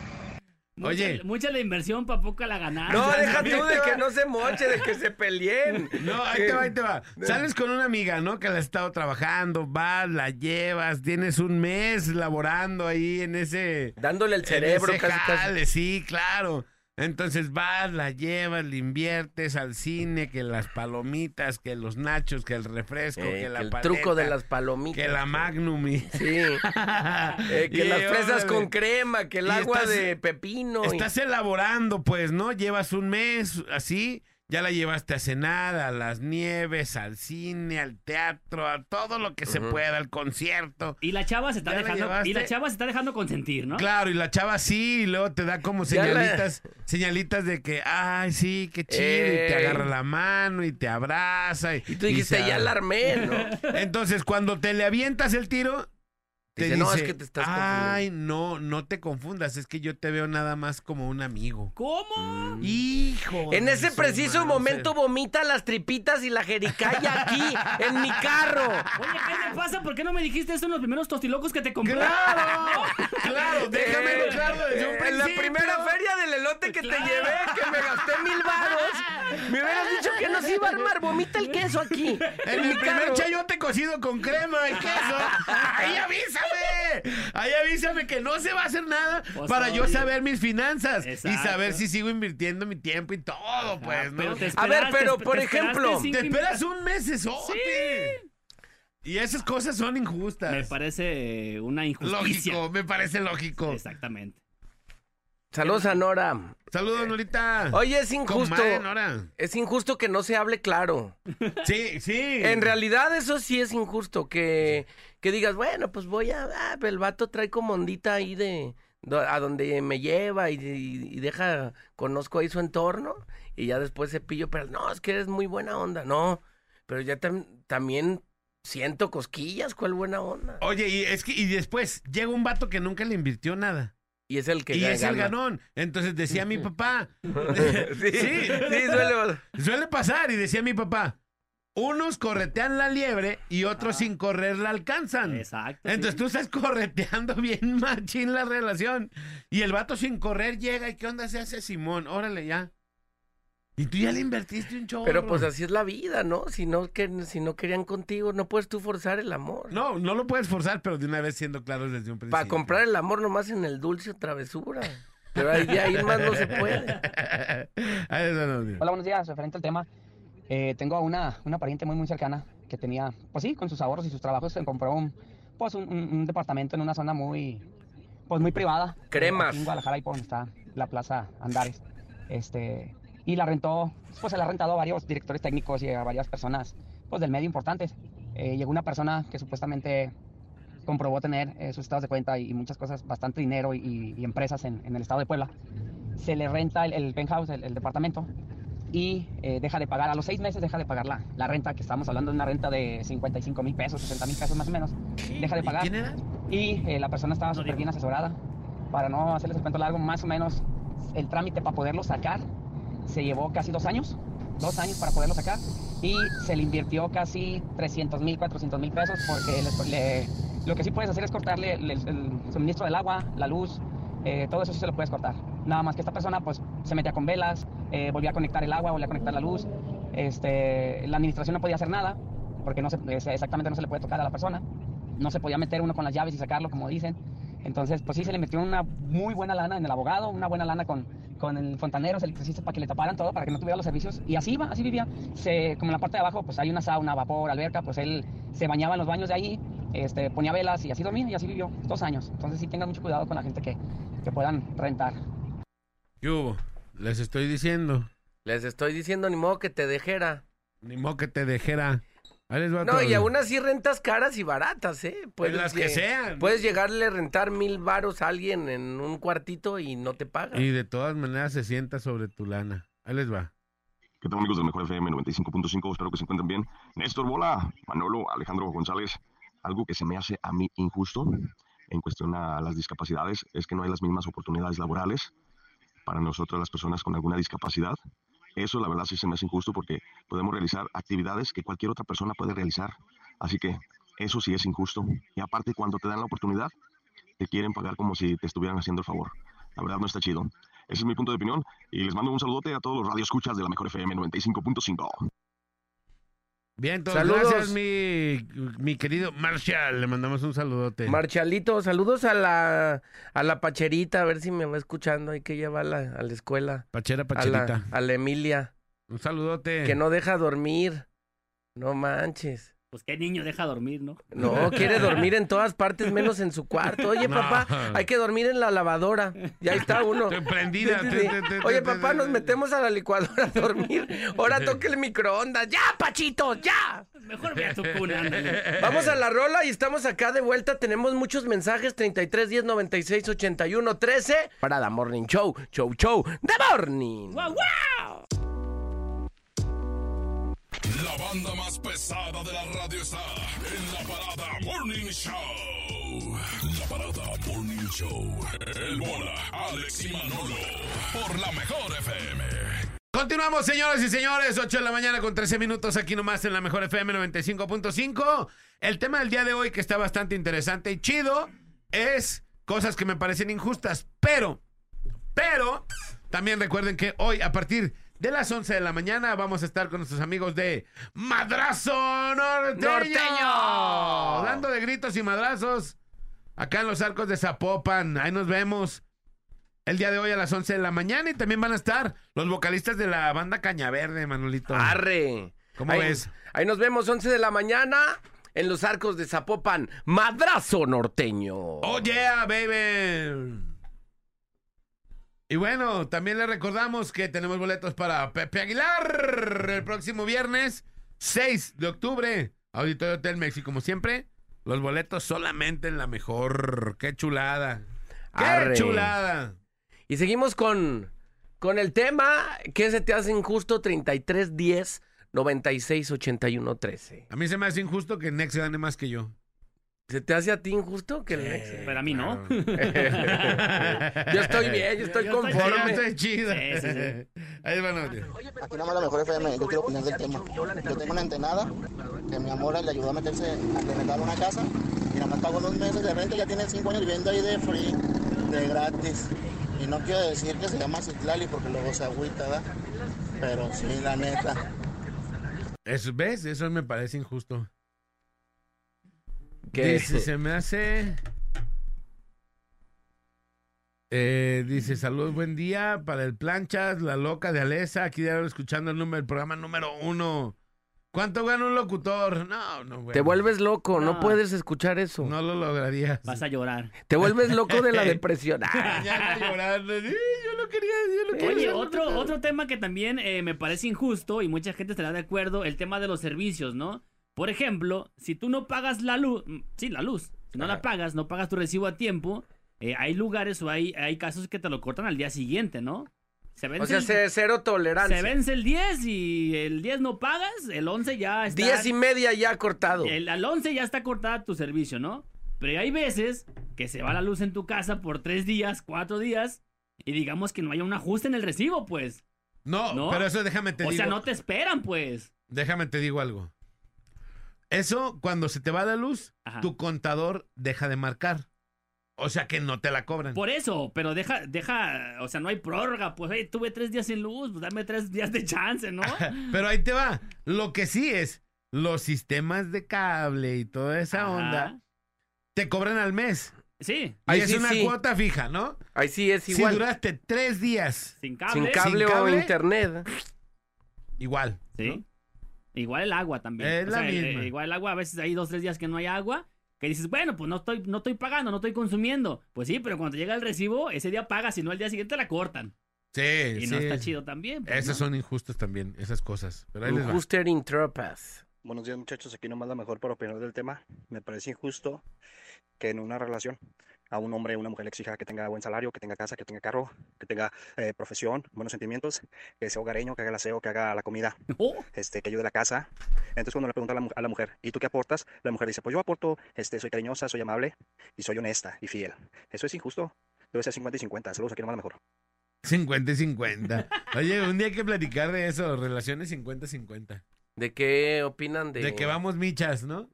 Mucha, Oye, mucha la inversión, pa' poca la ganancia. No, deja tú de que no se moche, de que se peleen. No, ahí te va, ahí te va. Sales con una amiga, ¿no? Que la has estado trabajando, vas, la llevas, tienes un mes laborando ahí en ese... Dándole el cerebro casi, casi. Sí, claro. Entonces vas, la llevas, le inviertes al cine, que las palomitas, que los nachos, que el refresco, eh, que la que el paleta, truco de las palomitas, que la Magnum, y... sí, eh, que y las fresas órale. Con crema, que el y agua estás, de pepino, estás y... elaborando, pues, ¿no? Llevas un mes así, ya la llevaste a cenar, a las nieves, al cine, al teatro, a todo lo que uh-huh. se pueda, al concierto. Y la chava se está ya dejando, la y la chava se está dejando consentir, ¿no? Claro, y la chava sí, y luego te da como señalitas. Señalitas de que, ay, sí, qué chido, Ey. Y te agarra la mano y te abraza. Y, y tú dijiste, y ya la armé, ¿no? Entonces, cuando te le avientas el tiro, te dice, dice no, es que te estás ay, no, no te confundas, es que yo te veo nada más como un amigo. ¿Cómo? Mm. Hijo. En ese preciso man, momento ser. Vomita las tripitas y la jericaya aquí, en mi carro. Oye, ¿qué me pasa? ¿Por qué no me dijiste eso en los primeros tostilocos que te compré? ¡Claro! Claro, déjamelo eh, claro desde eh, un principio. En la primera feria del elote que claro. te llevé, que me gasté mil varos, me hubieras dicho que nos iba a armar. Vomita el queso aquí. En, en el mi primer carro. Chayote cocido con crema y queso. ¡Ahí avísame! ¡Ahí avísame que no se va a hacer nada pues para oye. Yo saber mis finanzas! Exacto. Y saber si sigo invirtiendo mi tiempo y todo, Ajá, pues, ¿no? A ver, pero, te, por te ejemplo, te esperas un mesesote. Sí. Y esas cosas son injustas. Me parece una injusticia. Lógico, me parece lógico. Exactamente. Saludos a Nora. Saludos, Norita. Oye, es injusto. Comadre, Nora. Es injusto que no se hable claro. Sí, sí. En realidad eso sí es injusto. Que, que digas, bueno, pues voy a... Ah, el vato trae como ondita ahí de... a donde me lleva y, y deja... Conozco ahí su entorno. Y ya después se pillo. Pero no, es que eres muy buena onda. No, pero ya tam, también... Siento cosquillas, cuál buena onda. Oye, y es que y después llega un vato que nunca le invirtió nada. Y es el que Y es gana. El ganón. Entonces decía mi papá. sí, sí, sí, suele pasar. Suele pasar, y decía mi papá. Unos corretean la liebre y otros ah. sin correr la alcanzan. Exacto. Entonces sí. tú estás correteando bien machín la relación. Y el vato sin correr llega y ¿qué onda se hace Simón? Órale ya. Y tú ya le invertiste un chorro. Pero pues así es la vida, ¿no? Si no, que, si no querían contigo, no puedes tú forzar el amor. No, no lo puedes forzar, pero de una vez siendo claros desde un principio. Para comprar el amor nomás en el dulce o travesura. Pero ahí de ahí más no se puede. Hola, buenos días. Referente al tema, eh, tengo a una, una pariente muy, muy cercana que tenía, pues sí, con sus ahorros y sus trabajos, se compró un, pues, un, un, un departamento en una zona muy, pues muy privada. Cremas. En Guadalajara, ahí por donde está la Plaza Andares. Este... Y la rentó, pues se la ha rentado a varios directores técnicos y a varias personas, pues del medio importantes. Eh, llegó una persona que supuestamente comprobó tener eh, sus estados de cuenta y, y muchas cosas, bastante dinero y, y empresas en, en el estado de Puebla. Se le renta el, el penthouse, el, el departamento, y eh, deja de pagar, a los seis meses deja de pagar la, la renta, que estamos hablando de una renta de cincuenta y cinco mil pesos, sesenta mil pesos más o menos. ¿Qué? Deja de pagar. ¿Y quién era? Y eh, la persona estaba súper bien asesorada. Para no hacerles el cuento largo, más o menos el trámite para poderlo sacar se llevó casi dos años, dos años para poderlo sacar, y se le invirtió casi trescientos mil, cuatrocientos mil pesos, porque les, le, lo que sí puedes hacer es cortarle el, el, el suministro del agua, la luz, eh, todo eso sí se lo puedes cortar. Nada más que esta persona pues se metía con velas, eh, volvía a conectar el agua, volvía a conectar la luz, este, la administración no podía hacer nada, porque no se, exactamente no se le puede tocar a la persona, no se podía meter uno con las llaves y sacarlo, como dicen. Entonces, pues sí, se le metió una muy buena lana en el abogado, una buena lana con, con el fontanero, se le hiciste para que le taparan todo, para que no tuviera los servicios. Y así iba, así vivía. Se, como en la parte de abajo, pues hay una sauna, vapor, alberca, pues él se bañaba en los baños de ahí, este, ponía velas y así dormía y así vivió dos años. Entonces sí, tengan mucho cuidado con la gente que, que puedan rentar. ¿Qué hubo? Les estoy diciendo. Les estoy diciendo, ni modo que te dejera. Ni modo que te dejera. No, y aún así rentas caras y baratas, ¿eh? Puedes, en las que eh, sean. Puedes llegarle a rentar mil varos a alguien en un cuartito y no te pagan. Y de todas maneras se sienta sobre tu lana. Ahí les va. ¿Qué tal, amigos de La Mejor F M noventa y cinco punto cinco? Espero que se encuentren bien. Néstor, Bola, Manolo, Alejandro González. Algo que se me hace a mí injusto en cuestión a las discapacidades es que no hay las mismas oportunidades laborales para nosotros las personas con alguna discapacidad. Eso, la verdad, sí se me hace injusto porque podemos realizar actividades que cualquier otra persona puede realizar. Así que eso sí es injusto. Y aparte, cuando te dan la oportunidad, te quieren pagar como si te estuvieran haciendo el favor. La verdad, no está chido. Ese es mi punto de opinión. Y les mando un saludote a todos los radioescuchas de La Mejor F M noventa y cinco punto cinco. Bien, entonces, saludos. Gracias, mi, mi querido Marshall. Le mandamos un saludote. Marshallito, saludos a la a la Pacherita, a ver si me va escuchando. Hay que llevarla a la escuela. Pachera, Pacherita. A la, a la Emilia. Un saludote. Que no deja dormir. No manches. Pues qué niño deja dormir, ¿no? No, quiere dormir en todas partes, menos en su cuarto. Oye, no. Papá, hay que dormir en la lavadora. Y ahí está uno. Estoy prendida. Oye, papá, nos metemos a la licuadora a dormir. Ahora toque el microondas. ¡Ya, Pachito! ¡Ya! Mejor ve a tu cuna. Vamos a la rola y estamos acá de vuelta. Tenemos muchos mensajes. treinta y tres, diez, noventa y seis, ochenta y uno, trece. Para The Morning Show. Show, show. The Morning. ¡Wow, wow! La banda más pesada de la radio está en la parada Morning Show. La parada Morning Show. El Bola, Alex y Manolo. Por La Mejor F M. Continuamos, señoras y señores. ocho de la mañana con trece minutos aquí nomás en La Mejor F M noventa y cinco punto cinco. El tema del día de hoy, que está bastante interesante y chido, es cosas que me parecen injustas. Pero, pero, también recuerden que hoy a partir de las once de la mañana vamos a estar con nuestros amigos de Madrazo Norteño. Norteño. Hablando de gritos y madrazos, acá en los arcos de Zapopan. Ahí nos vemos el día de hoy a las once de la mañana. Y también van a estar los vocalistas de la banda Cañaverde, Manolito. ¡Arre! ¿Cómo ahí, ves? Ahí nos vemos once de la mañana en los arcos de Zapopan. Madrazo Norteño. ¡Oh, yeah, baby! Y bueno, también les recordamos que tenemos boletos para Pepe Aguilar el próximo viernes seis de octubre, Auditorio Hotel México. Como siempre, los boletos solamente en La Mejor. ¡Qué chulada! ¡Qué Arre. chulada! Y seguimos con, con el tema que se te hace injusto, treinta y tres, diez, noventa y seis, ochenta y uno, trece. A mí se me hace injusto que Nex gane más que yo. ¿Se te hace a ti injusto que el Nex? Pero a mí no. Yo estoy bien, yo estoy yo conforme. Yo estoy chido. Sí, sí, sí. Ahí van a ver. Aquí nomás La Mejor F M, yo quiero opinar del tema. Yo tengo una antenada que mi amor le ayudó a meterse, a rentar una casa y nada más pagó dos meses de renta y ya tiene cinco años viviendo ahí de free, de gratis. Y no quiero decir que se llama Citlali porque luego se agüita, ¿verdad? Pero sí, la neta. Eso, ¿ves? Eso me parece injusto. ¿Qué? Dice, se me hace... Eh, dice, saludos, buen día para el Planchas, la loca de Alesa, aquí de ahora escuchando el, número, el programa número uno. ¿Cuánto gana un locutor? No, no, güey. Te vuelves loco, no. no puedes escuchar eso. No lo lograrías. Vas a llorar. Te vuelves loco de la depresión. Ya llorando. Sí, yo lo quería, yo lo quería. Oye, otro, otro tema que también eh, me parece injusto y mucha gente estará de acuerdo, el tema de los servicios, ¿no? Por ejemplo, si tú no pagas la luz, sí, la luz, no Ajá. la pagas, no pagas tu recibo a tiempo, eh, hay lugares o hay, hay casos que te lo cortan al día siguiente, ¿no? Se vence o sea, el, cero tolerancia. Se vence el diez y el diez no pagas, el once ya está... diez y media ya cortado. El, al once ya está cortada tu servicio, ¿no? Pero hay veces que se va la luz en tu casa por tres días, cuatro días, y digamos que no haya un ajuste en el recibo, pues. No, ¿no? Pero eso déjame te o digo... O sea, no te esperan, pues. Déjame te digo algo. Eso, cuando se te va la luz, Ajá. tu contador deja de marcar. O sea que no te la cobran. Por eso, pero deja, deja, o sea, no hay prórroga. Pues, hey, tuve tres días sin luz, pues dame tres días de chance, ¿no? Pero ahí te va. Lo que sí es, los sistemas de cable y toda esa Ajá. onda, te cobran al mes. Sí. Ahí es sí, una sí. cuota fija, ¿no? Ahí sí es igual. Si duraste tres días. Sin cable. Sin cable, sin cable o internet. Igual. Sí. ¿No? Igual el agua también. Es o la sea, misma. Igual el agua, a veces hay dos, tres días que no hay agua. Que dices, bueno, pues no estoy, no estoy pagando, no estoy consumiendo. Pues sí, pero cuando te llega el recibo, ese día pagas, si no al día siguiente la cortan. Sí, y sí. Y no está chido también. Pues, Esas ¿no? son injustas también, esas cosas. Pero ahí les va. In tropas. Buenos días, muchachos. Aquí nomás la mejor para opinar del tema. Me parece injusto que en una relación a un hombre o una mujer le exija que tenga buen salario, que tenga casa, que tenga carro, que tenga eh, profesión, buenos sentimientos, que sea hogareño, que haga el aseo, que haga la comida, oh. este, que ayude a la casa. Entonces cuando le pregunta a la, a la mujer, ¿y tú qué aportas? La mujer dice, pues yo aporto, este, soy cariñosa, soy amable y soy honesta y fiel. Eso es injusto. Debe ser cincuenta y cincuenta. Saludos, aquí nomás la mejor. cincuenta y cincuenta. Oye, un día hay que platicar de eso, relaciones cincuenta cincuenta. ¿De qué opinan de...? De que vamos michas, ¿no?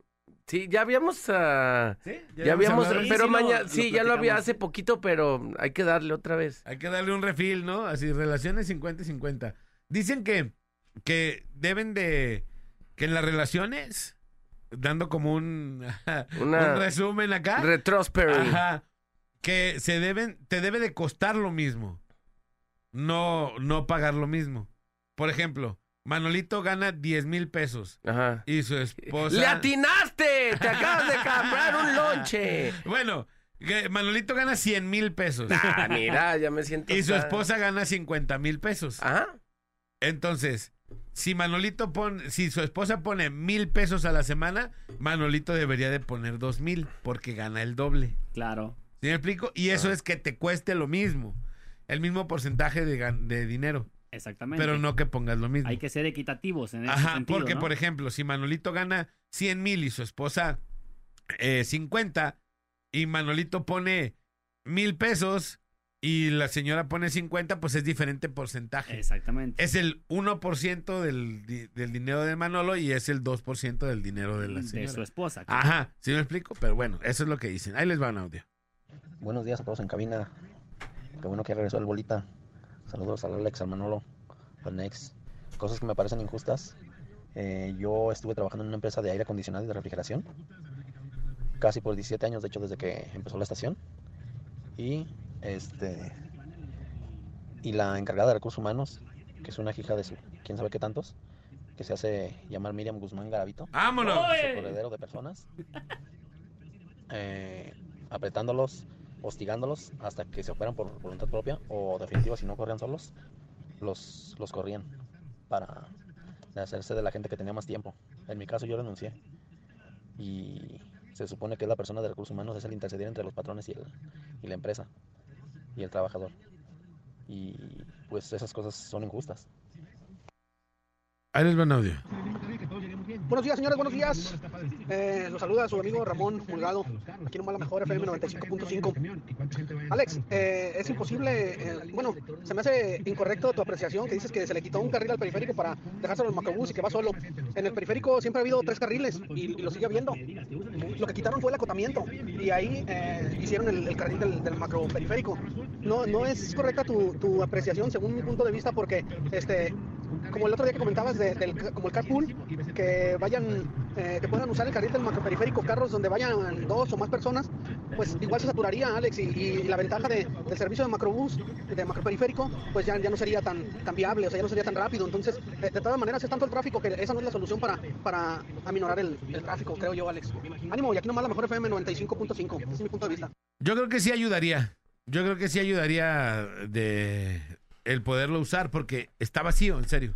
Sí, ya habíamos, uh, ¿Sí? ya, ya habíamos, habíamos pero sí, mañana, sí, ya lo había hace poquito, pero hay que darle otra vez. Hay que darle un refil, ¿no? Así, relaciones cincuenta y cincuenta. Dicen que, que deben de, que en las relaciones, dando como un, Una un resumen acá. Retrospectiva. Ajá, que se deben, te debe de costar lo mismo, no, no pagar lo mismo. Por ejemplo... Manolito gana diez mil pesos. Ajá. Y su esposa... ¡Le atinaste! ¡Te acabas de comprar un lonche! Bueno, Manolito gana cien mil pesos. Ah, mira, ya me siento... Y su esposa gana cincuenta mil pesos. Ajá. Entonces, si Manolito pone... Si su esposa pone mil pesos a la semana, Manolito debería de poner dos mil, porque gana el doble. Claro. ¿Sí me explico? Y eso Ajá. es que te cueste lo mismo. El mismo porcentaje de, de dinero. Exactamente. Pero no que pongas lo mismo. Hay que ser equitativos en ese Ajá, sentido, porque, ¿no? Por ejemplo, si Manolito gana cien mil y su esposa eh, cincuenta, y Manolito pone mil pesos y la señora pone cincuenta, pues es diferente porcentaje. Exactamente. Es el uno por ciento del, del dinero de Manolo y es el dos por ciento del dinero de la señora. De su esposa. Claro. Ajá, ¿sí me explico? Pero bueno, eso es lo que dicen. Ahí les va un audio. Buenos días a todos en cabina. Qué bueno que regresó el Bolita. Saludos al Alex, al Manolo, al Nex. Cosas que me parecen injustas. Eh, yo estuve trabajando en una empresa de aire acondicionado y de refrigeración. Casi por diecisiete años, de hecho, desde que empezó la estación. Y este y la encargada de recursos humanos, que es una hija de su, quién sabe qué tantos, que se hace llamar Miriam Guzmán Garavito. ¡Vámonos! Su corredero de personas. Eh, apretándolos, hostigándolos hasta que se fueran por voluntad propia o definitiva, si no corrían solos, los, los corrían para hacerse de la gente que tenía más tiempo. En mi caso yo renuncié, y se supone que la persona de recursos humanos es el interceder entre los patrones y, el, y la empresa y el trabajador, y pues esas cosas son injustas. Ahí les va un audio. Buenos días, señores, buenos días. Eh, los saluda su amigo Ramón Mulgado, aquí en La Mejor F M noventa y cinco punto cinco. Alex, eh, es imposible, eh, bueno, se me hace incorrecto tu apreciación que dices que se le quitó un carril al periférico para dejárselo al macabús y que va solo. En el periférico siempre ha habido tres carriles y, y lo sigue habiendo. Lo que quitaron fue el acotamiento y ahí eh, hicieron el, el carril del, del macroperiférico. No, no es correcta tu, tu apreciación según mi punto de vista, porque este... como el otro día que comentabas, de, del, como el carpool, que vayan, eh, que puedan usar el carril del macroperiférico carros donde vayan dos o más personas, pues igual se saturaría, Alex, y, y la ventaja de, del servicio de macrobús, de macroperiférico, pues ya, ya no sería tan, tan viable, o sea, ya no sería tan rápido. Entonces, de, de todas maneras, es tanto el tráfico que esa no es la solución para, para aminorar el, el tráfico, creo yo, Alex. Ánimo, y aquí nomás La Mejor F M noventa y cinco punto cinco, ese es mi punto de vista. Yo creo que sí ayudaría, yo creo que sí ayudaría de... el poderlo usar, porque está vacío, en serio.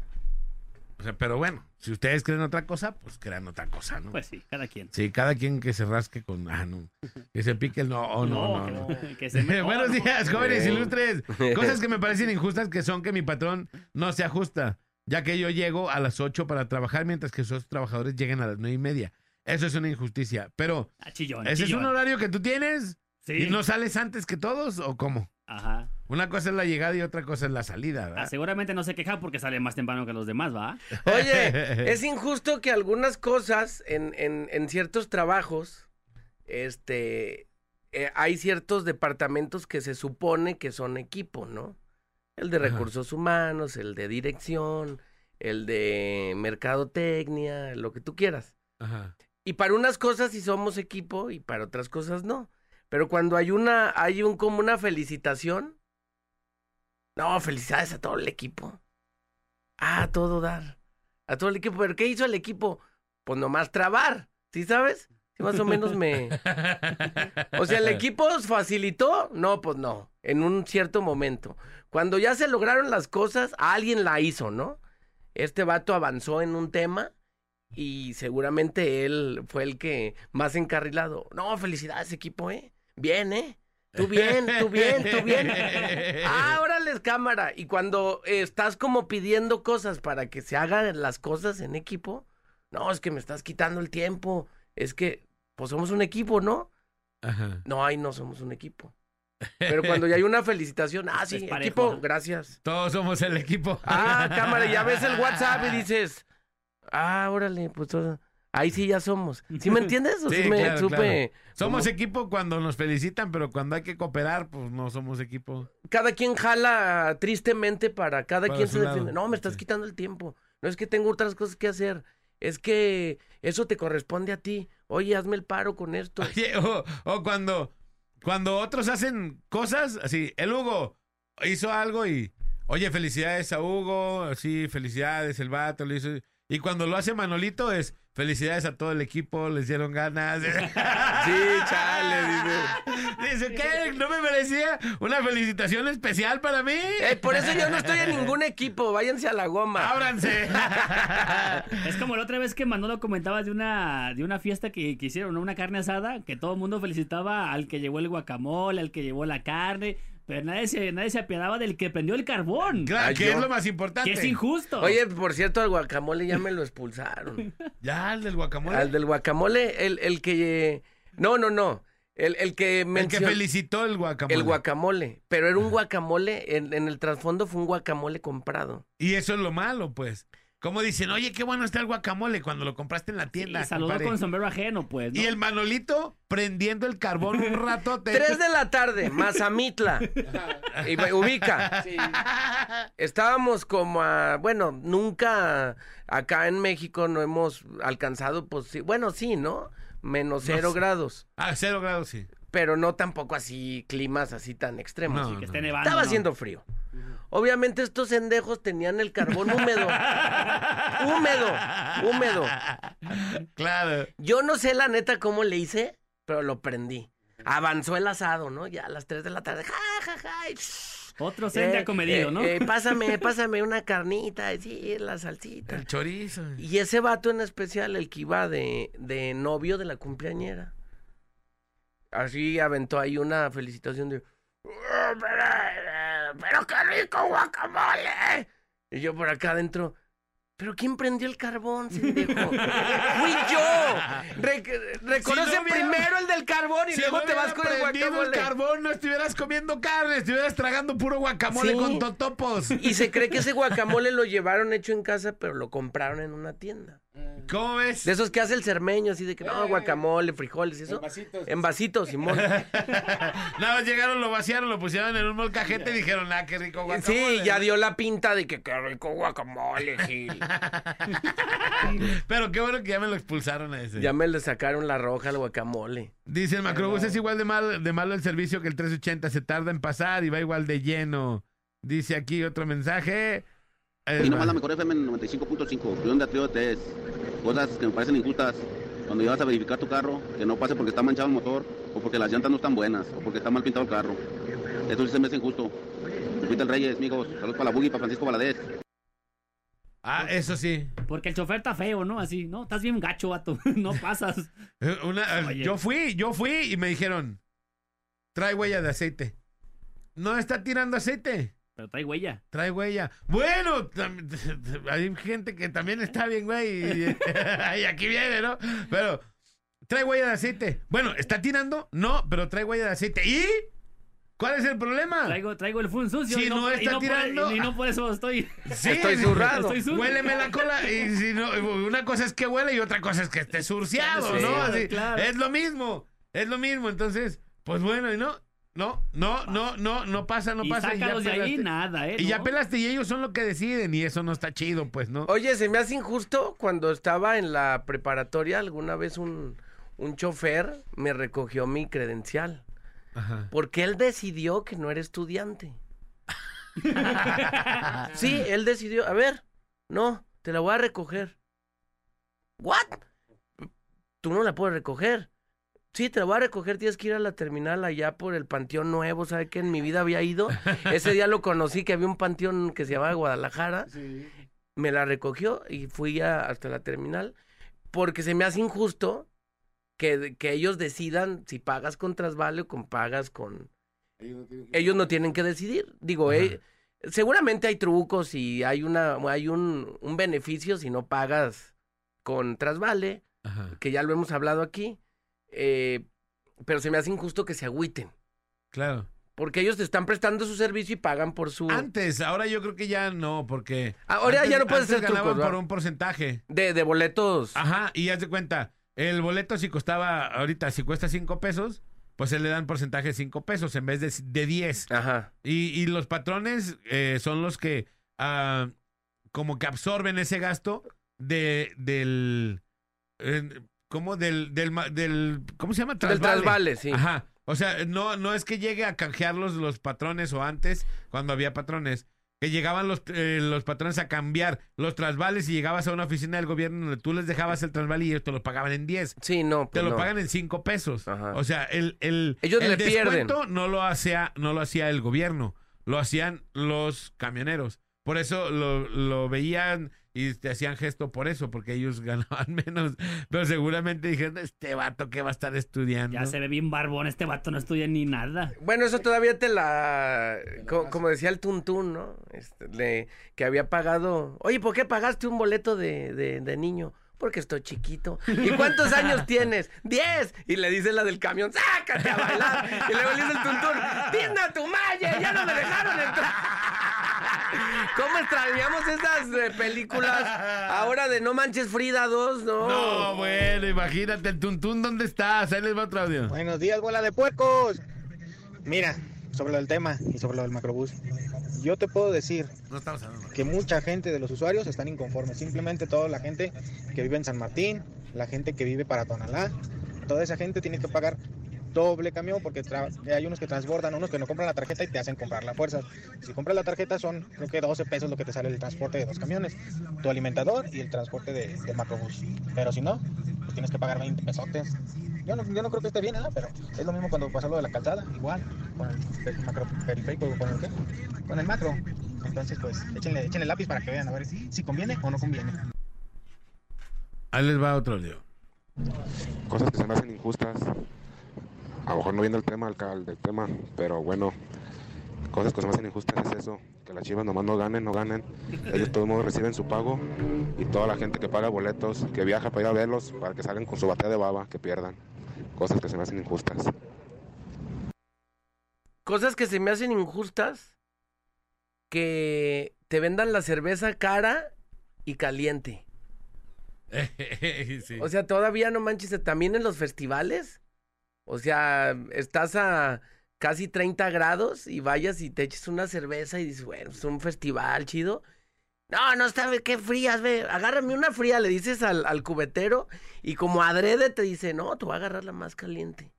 O sea, pero bueno, si ustedes creen otra cosa, pues crean otra cosa, ¿no? Pues sí, cada quien. Sí, cada quien que se rasque con... Ah, no. Que se pique el no, oh, no, no, no, no. Que, que se me... Buenos días, jóvenes ilustres. Cosas que me parecen injustas que son que mi patrón no se ajusta, ya que yo llego a las ocho para trabajar, mientras que esos trabajadores llegan a las nueve y media. Eso es una injusticia, pero... Ah, chillón, ¿ese chillón. es un horario que tú tienes? Sí. ¿Y no sales antes que todos o cómo? Ajá. Una cosa es la llegada y otra cosa es la salida, ¿verdad? Ah, seguramente no se queja porque sale más temprano que los demás, ¿va? Oye, es injusto que algunas cosas en, en, en ciertos trabajos, este, eh, hay ciertos departamentos que se supone que son equipo, ¿no? El de recursos Ajá. humanos, el de dirección, el de mercadotecnia, lo que tú quieras. Ajá. Y para unas cosas sí somos equipo y para otras cosas no. Pero cuando hay una, hay un como una felicitación. No, felicidades a todo el equipo. Ah, a todo dar. A todo el equipo. ¿Pero qué hizo el equipo? Pues nomás trabar, ¿sí sabes? Sí, más o menos me... O sea, ¿el equipo os facilitó? No, pues no, en un cierto momento. Cuando ya se lograron las cosas, alguien la hizo, ¿no? Este vato avanzó en un tema y seguramente él fue el que más encarrilado. No, felicidades, equipo, ¿eh? Bien, ¿eh? Tú bien, tú bien, tú bien. Ah, órale, cámara. Y cuando eh, estás como pidiendo cosas para que se hagan las cosas en equipo, no, es que me estás quitando el tiempo. Es que, pues somos un equipo, ¿no? Ajá. No, ahí no somos un equipo. Pero cuando ya hay una felicitación, ah, sí, equipo, gracias. Todos somos el equipo. Ah, cámara, ya ves el WhatsApp y dices, ah, órale, pues todo. Ahí sí ya somos. ¿Sí me entiendes? ¿O sí, sí me claro, supe? Claro. Somos ¿Cómo? equipo cuando nos felicitan, pero cuando hay que cooperar, pues no somos equipo. Cada quien jala tristemente para cada para quien se defiende. Lado. No, me estás sí. quitando el tiempo. No es que tengo otras cosas que hacer. Es que eso te corresponde a ti. Oye, hazme el paro con esto. Oye, o, o cuando, cuando otros hacen cosas, así, el Hugo hizo algo y, oye, felicidades a Hugo, así, felicidades, el vato lo hizo... Y cuando lo hace Manolito es, felicidades a todo el equipo, les dieron ganas. Sí, chale, dice. Dice, ¿qué? ¿No me merecía una felicitación especial para mí? Eh, por eso yo no estoy en ningún equipo, váyanse a la goma. ¡Ábranse! Es como la otra vez que Manolo comentabas de una, de una fiesta que, que hicieron, ¿no? Una carne asada, que todo el mundo felicitaba al que llevó el guacamole, al que llevó la carne... Pero nadie se, nadie se apiadaba del que prendió el carbón. Claro, ah, que yo, es lo más importante. Que es injusto. Oye, por cierto, al guacamole ya me lo expulsaron. ¿Ya? ¿Al del guacamole? Al del guacamole, el, el que... No, no, no. El, el que mencionó... El que felicitó el guacamole. El guacamole. Pero era un guacamole, en, en el trasfondo fue un guacamole comprado. Y eso es lo malo, pues. Como dicen, oye, qué bueno está el guacamole cuando lo compraste en la tienda. Y saludó compadre. Con sombrero ajeno, pues, ¿no? Y el Manolito prendiendo el carbón un ratote. Tres de la tarde, Mazamitla. Y me ubica. Sí. Estábamos como a... Bueno, nunca acá en México no hemos alcanzado... Pues, sí, bueno, sí, ¿no? Menos cero no, grados. Ah, cero grados, sí. Pero no tampoco así, climas así tan extremos. No, así que no. esté nevando, Estaba no. haciendo frío. Obviamente estos sendejos tenían el carbón húmedo. Húmedo, húmedo. Claro. Yo no sé la neta cómo le hice, pero lo prendí. Avanzó el asado, ¿no? Ya a las tres de la tarde. Ja, ja, ja. Y... Otro sende eh, acomedido, eh, ¿no? Eh, pásame, pásame una carnita, sí, la salsita. El chorizo. Y ese vato en especial, el que iba de, de novio de la cumpleañera. Así aventó ahí una felicitación de... ¡Pero qué rico guacamole! Y yo por acá adentro... ¿Pero quién prendió el carbón, pendejo? ¡Fui yo! Re reconoce si no primero hubiera, el del carbón y si luego no te vas con el guacamole. El carbón, no estuvieras comiendo carne, estuvieras tragando puro guacamole sí. con totopos. Y se cree que ese guacamole lo llevaron hecho en casa, pero lo compraron en una tienda. ¿Cómo ves? De esos que hace el cermeño, así de que no, guacamole, frijoles, eso. En vasitos. En vasitos, Simón. Nada, llegaron, lo vaciaron, lo pusieron en un molcajete y dijeron, ah, qué rico guacamole. Sí, ya dio la pinta de que qué rico guacamole, Gil. Pero qué bueno que ya me lo expulsaron a ese. Ya me le sacaron la roja al guacamole. Dice el Macrobús, es igual de, mal, de malo el servicio que el tres ochenta, se tarda en pasar y va igual de lleno. Dice aquí otro mensaje... Y nomás la mejor F M noventa y cinco punto cinco, de onda trío es cosas que me parecen injustas. Cuando llevas a verificar tu carro, que no pase porque está manchado el motor, o porque las llantas no están buenas, o porque está mal pintado el carro. Eso sí se me hace injusto. Repita el Reyes, amigos. Saludos para la Buggy, para Francisco Valadez. Ah, porque, eso sí. Porque el chofer está feo, ¿no? Así, ¿no? Estás bien gacho, vato. No pasas. Una, yo fui, yo fui y me dijeron, trae huella de aceite. No está tirando aceite. Pero trae huella. Trae huella. Bueno, hay gente que también está bien, güey. Y, y aquí viene, ¿no? Pero trae huella de aceite. Bueno, ¿está tirando? No, pero trae huella de aceite. ¿Y? ¿Cuál es el problema? Traigo, traigo el fun sucio. Si y no, no está y no tirando. Por, y no por eso estoy. Sí, estoy zurrado. Huéleme la cola. Y si no, una cosa es que huele y otra cosa es que esté surciado, sí, ¿no? Así, claro. Es lo mismo. Es lo mismo. Entonces, pues bueno, y no. No, no, no, no, no pasa, no y pasa. Y ya de ahí nada, ¿eh? Y ¿no? ya pelaste y ellos son los que deciden y eso no está chido, pues, ¿no? Oye, se me hace injusto cuando estaba en la preparatoria alguna vez un, un chofer me recogió mi credencial. Ajá. Porque él decidió que no era estudiante. Sí, él decidió, a ver, no, te la voy a recoger. ¿What? Tú no la puedes recoger. Sí, te la voy a recoger, tienes que ir a la terminal allá por el Panteón Nuevo, ¿sabes qué? En mi vida había ido. Ese día lo conocí, que había un panteón que se llamaba Guadalajara. Sí. Me la recogió y fui a, hasta la terminal. Porque se me hace injusto que, que ellos decidan si pagas con trasvale o con pagas con... Ellos no tienen que, ellos no tienen que decidir. Digo, eh, seguramente hay trucos y hay, una, hay un, un beneficio si no pagas con trasvale, ajá, que ya lo hemos hablado aquí. Eh, pero se me hace injusto que se agüiten. Claro. Porque ellos te están prestando su servicio y pagan por su... Antes, ahora yo creo que ya no, porque... Ahora antes, ya no puedes hacer trucos, ganaban, ¿verdad?, por un porcentaje. De, de boletos. Ajá, y haz de cuenta, el boleto si costaba, ahorita, si cuesta cinco pesos, pues se le dan porcentaje de cinco pesos en vez de, de diez. Ajá. Y, y los patrones eh, son los que ah, como que absorben ese gasto de del... Eh, ¿Cómo? Del, del, del, ¿cómo se llama? Trasvale. Del trasvale, sí. Ajá. O sea, no, no es que llegue a canjearlos los patrones o antes, cuando había patrones, que llegaban los, eh, los patrones a cambiar los trasvales y llegabas a una oficina del gobierno donde tú les dejabas el trasvale y ellos te lo pagaban en diez. Sí, no. Pues te lo no. pagan en cinco pesos. Ajá. O sea, el, el, ellos el le descuento pierden. No, lo hacía, no lo hacía el gobierno, lo hacían los camioneros. Por eso lo, lo veían... Y te hacían gesto por eso, porque ellos ganaban menos. Pero seguramente dijeron, este vato que va a estar estudiando. Ya se ve bien barbón, este vato no estudia ni nada. Bueno, eso todavía te la... Te co como decía el Tuntún, ¿no? Este, le, que había pagado... Oye, ¿por qué pagaste un boleto de, de, de niño? Porque estoy chiquito. ¿Y cuántos años tienes? ¡Diez! Y le dice la del camión, ¡sácate a bailar! Y luego le dice el Tuntún, ¡tienda tu malla! ¡Ya no me dejaron entrar! ¿Cómo extrañamos esas eh, películas ahora de No Manches Frida dos? No, no, bueno, imagínate, el Tuntún, ¿dónde estás? Ahí les va otro audio. Buenos días, bola de puercos. Mira, sobre lo del tema y sobre lo del macrobús, yo te puedo decir no estamos hablando que mucha gente de los usuarios están inconformes. Simplemente toda la gente que vive en San Martín, la gente que vive para Tonalá, toda esa gente tiene que pagar doble camión, porque tra hay unos que transbordan, unos que no compran la tarjeta y te hacen comprar la fuerza. Si compras la tarjeta son, creo que doce pesos lo que te sale el transporte de dos camiones, tu alimentador y el transporte de, del macrobús. Pero si no, pues tienes que pagar veinte pesotes. Yo no, yo no creo que esté bien, ¿eh? Pero es lo mismo cuando pasa lo de la calzada, igual, con el, el macroperiférico, con el, ¿qué? Con el macro. Entonces, pues, échenle, échenle lápiz para que vean, a ver si conviene o no conviene. Ahí les va otro audio. Cosas que se me hacen injustas. A lo mejor no viendo el tema, alcalde, el tema, pero bueno, cosas que se me hacen injustas es eso, que las Chivas nomás no ganen, no ganen, ellos de todos modos reciben su pago y toda la gente que paga boletos, que viaja para ir a verlos, para que salgan con su batea de baba, que pierdan, cosas que se me hacen injustas. Cosas que se me hacen injustas, que te vendan la cerveza cara y caliente. Sí. O sea, todavía no manches, también en los festivales. O sea, estás a casi treinta grados y vayas y te eches una cerveza y dices, bueno, es un festival chido. No, no sabes qué frías, ve, agárrame una fría, le dices al, al cubetero y como adrede te dice, no, te voy a agarrar la más caliente.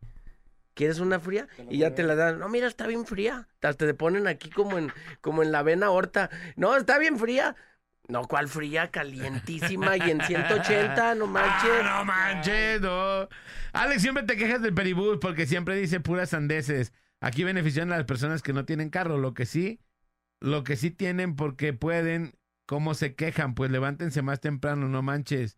¿Quieres una fría? Y ya te la dan. No, mira, está bien fría. Hasta te ponen aquí como en, como en la avena horta. No, está bien fría. No, ¿cuál fría? Calientísima y en ciento ochenta, no manches. Ah, no manches, no. Alex, siempre te quejas del peribús porque siempre dice puras sandeces. Aquí benefician a las personas que no tienen carro. Lo que sí, lo que sí tienen porque pueden ¿Cómo se quejan? Pues levántense más temprano, no manches.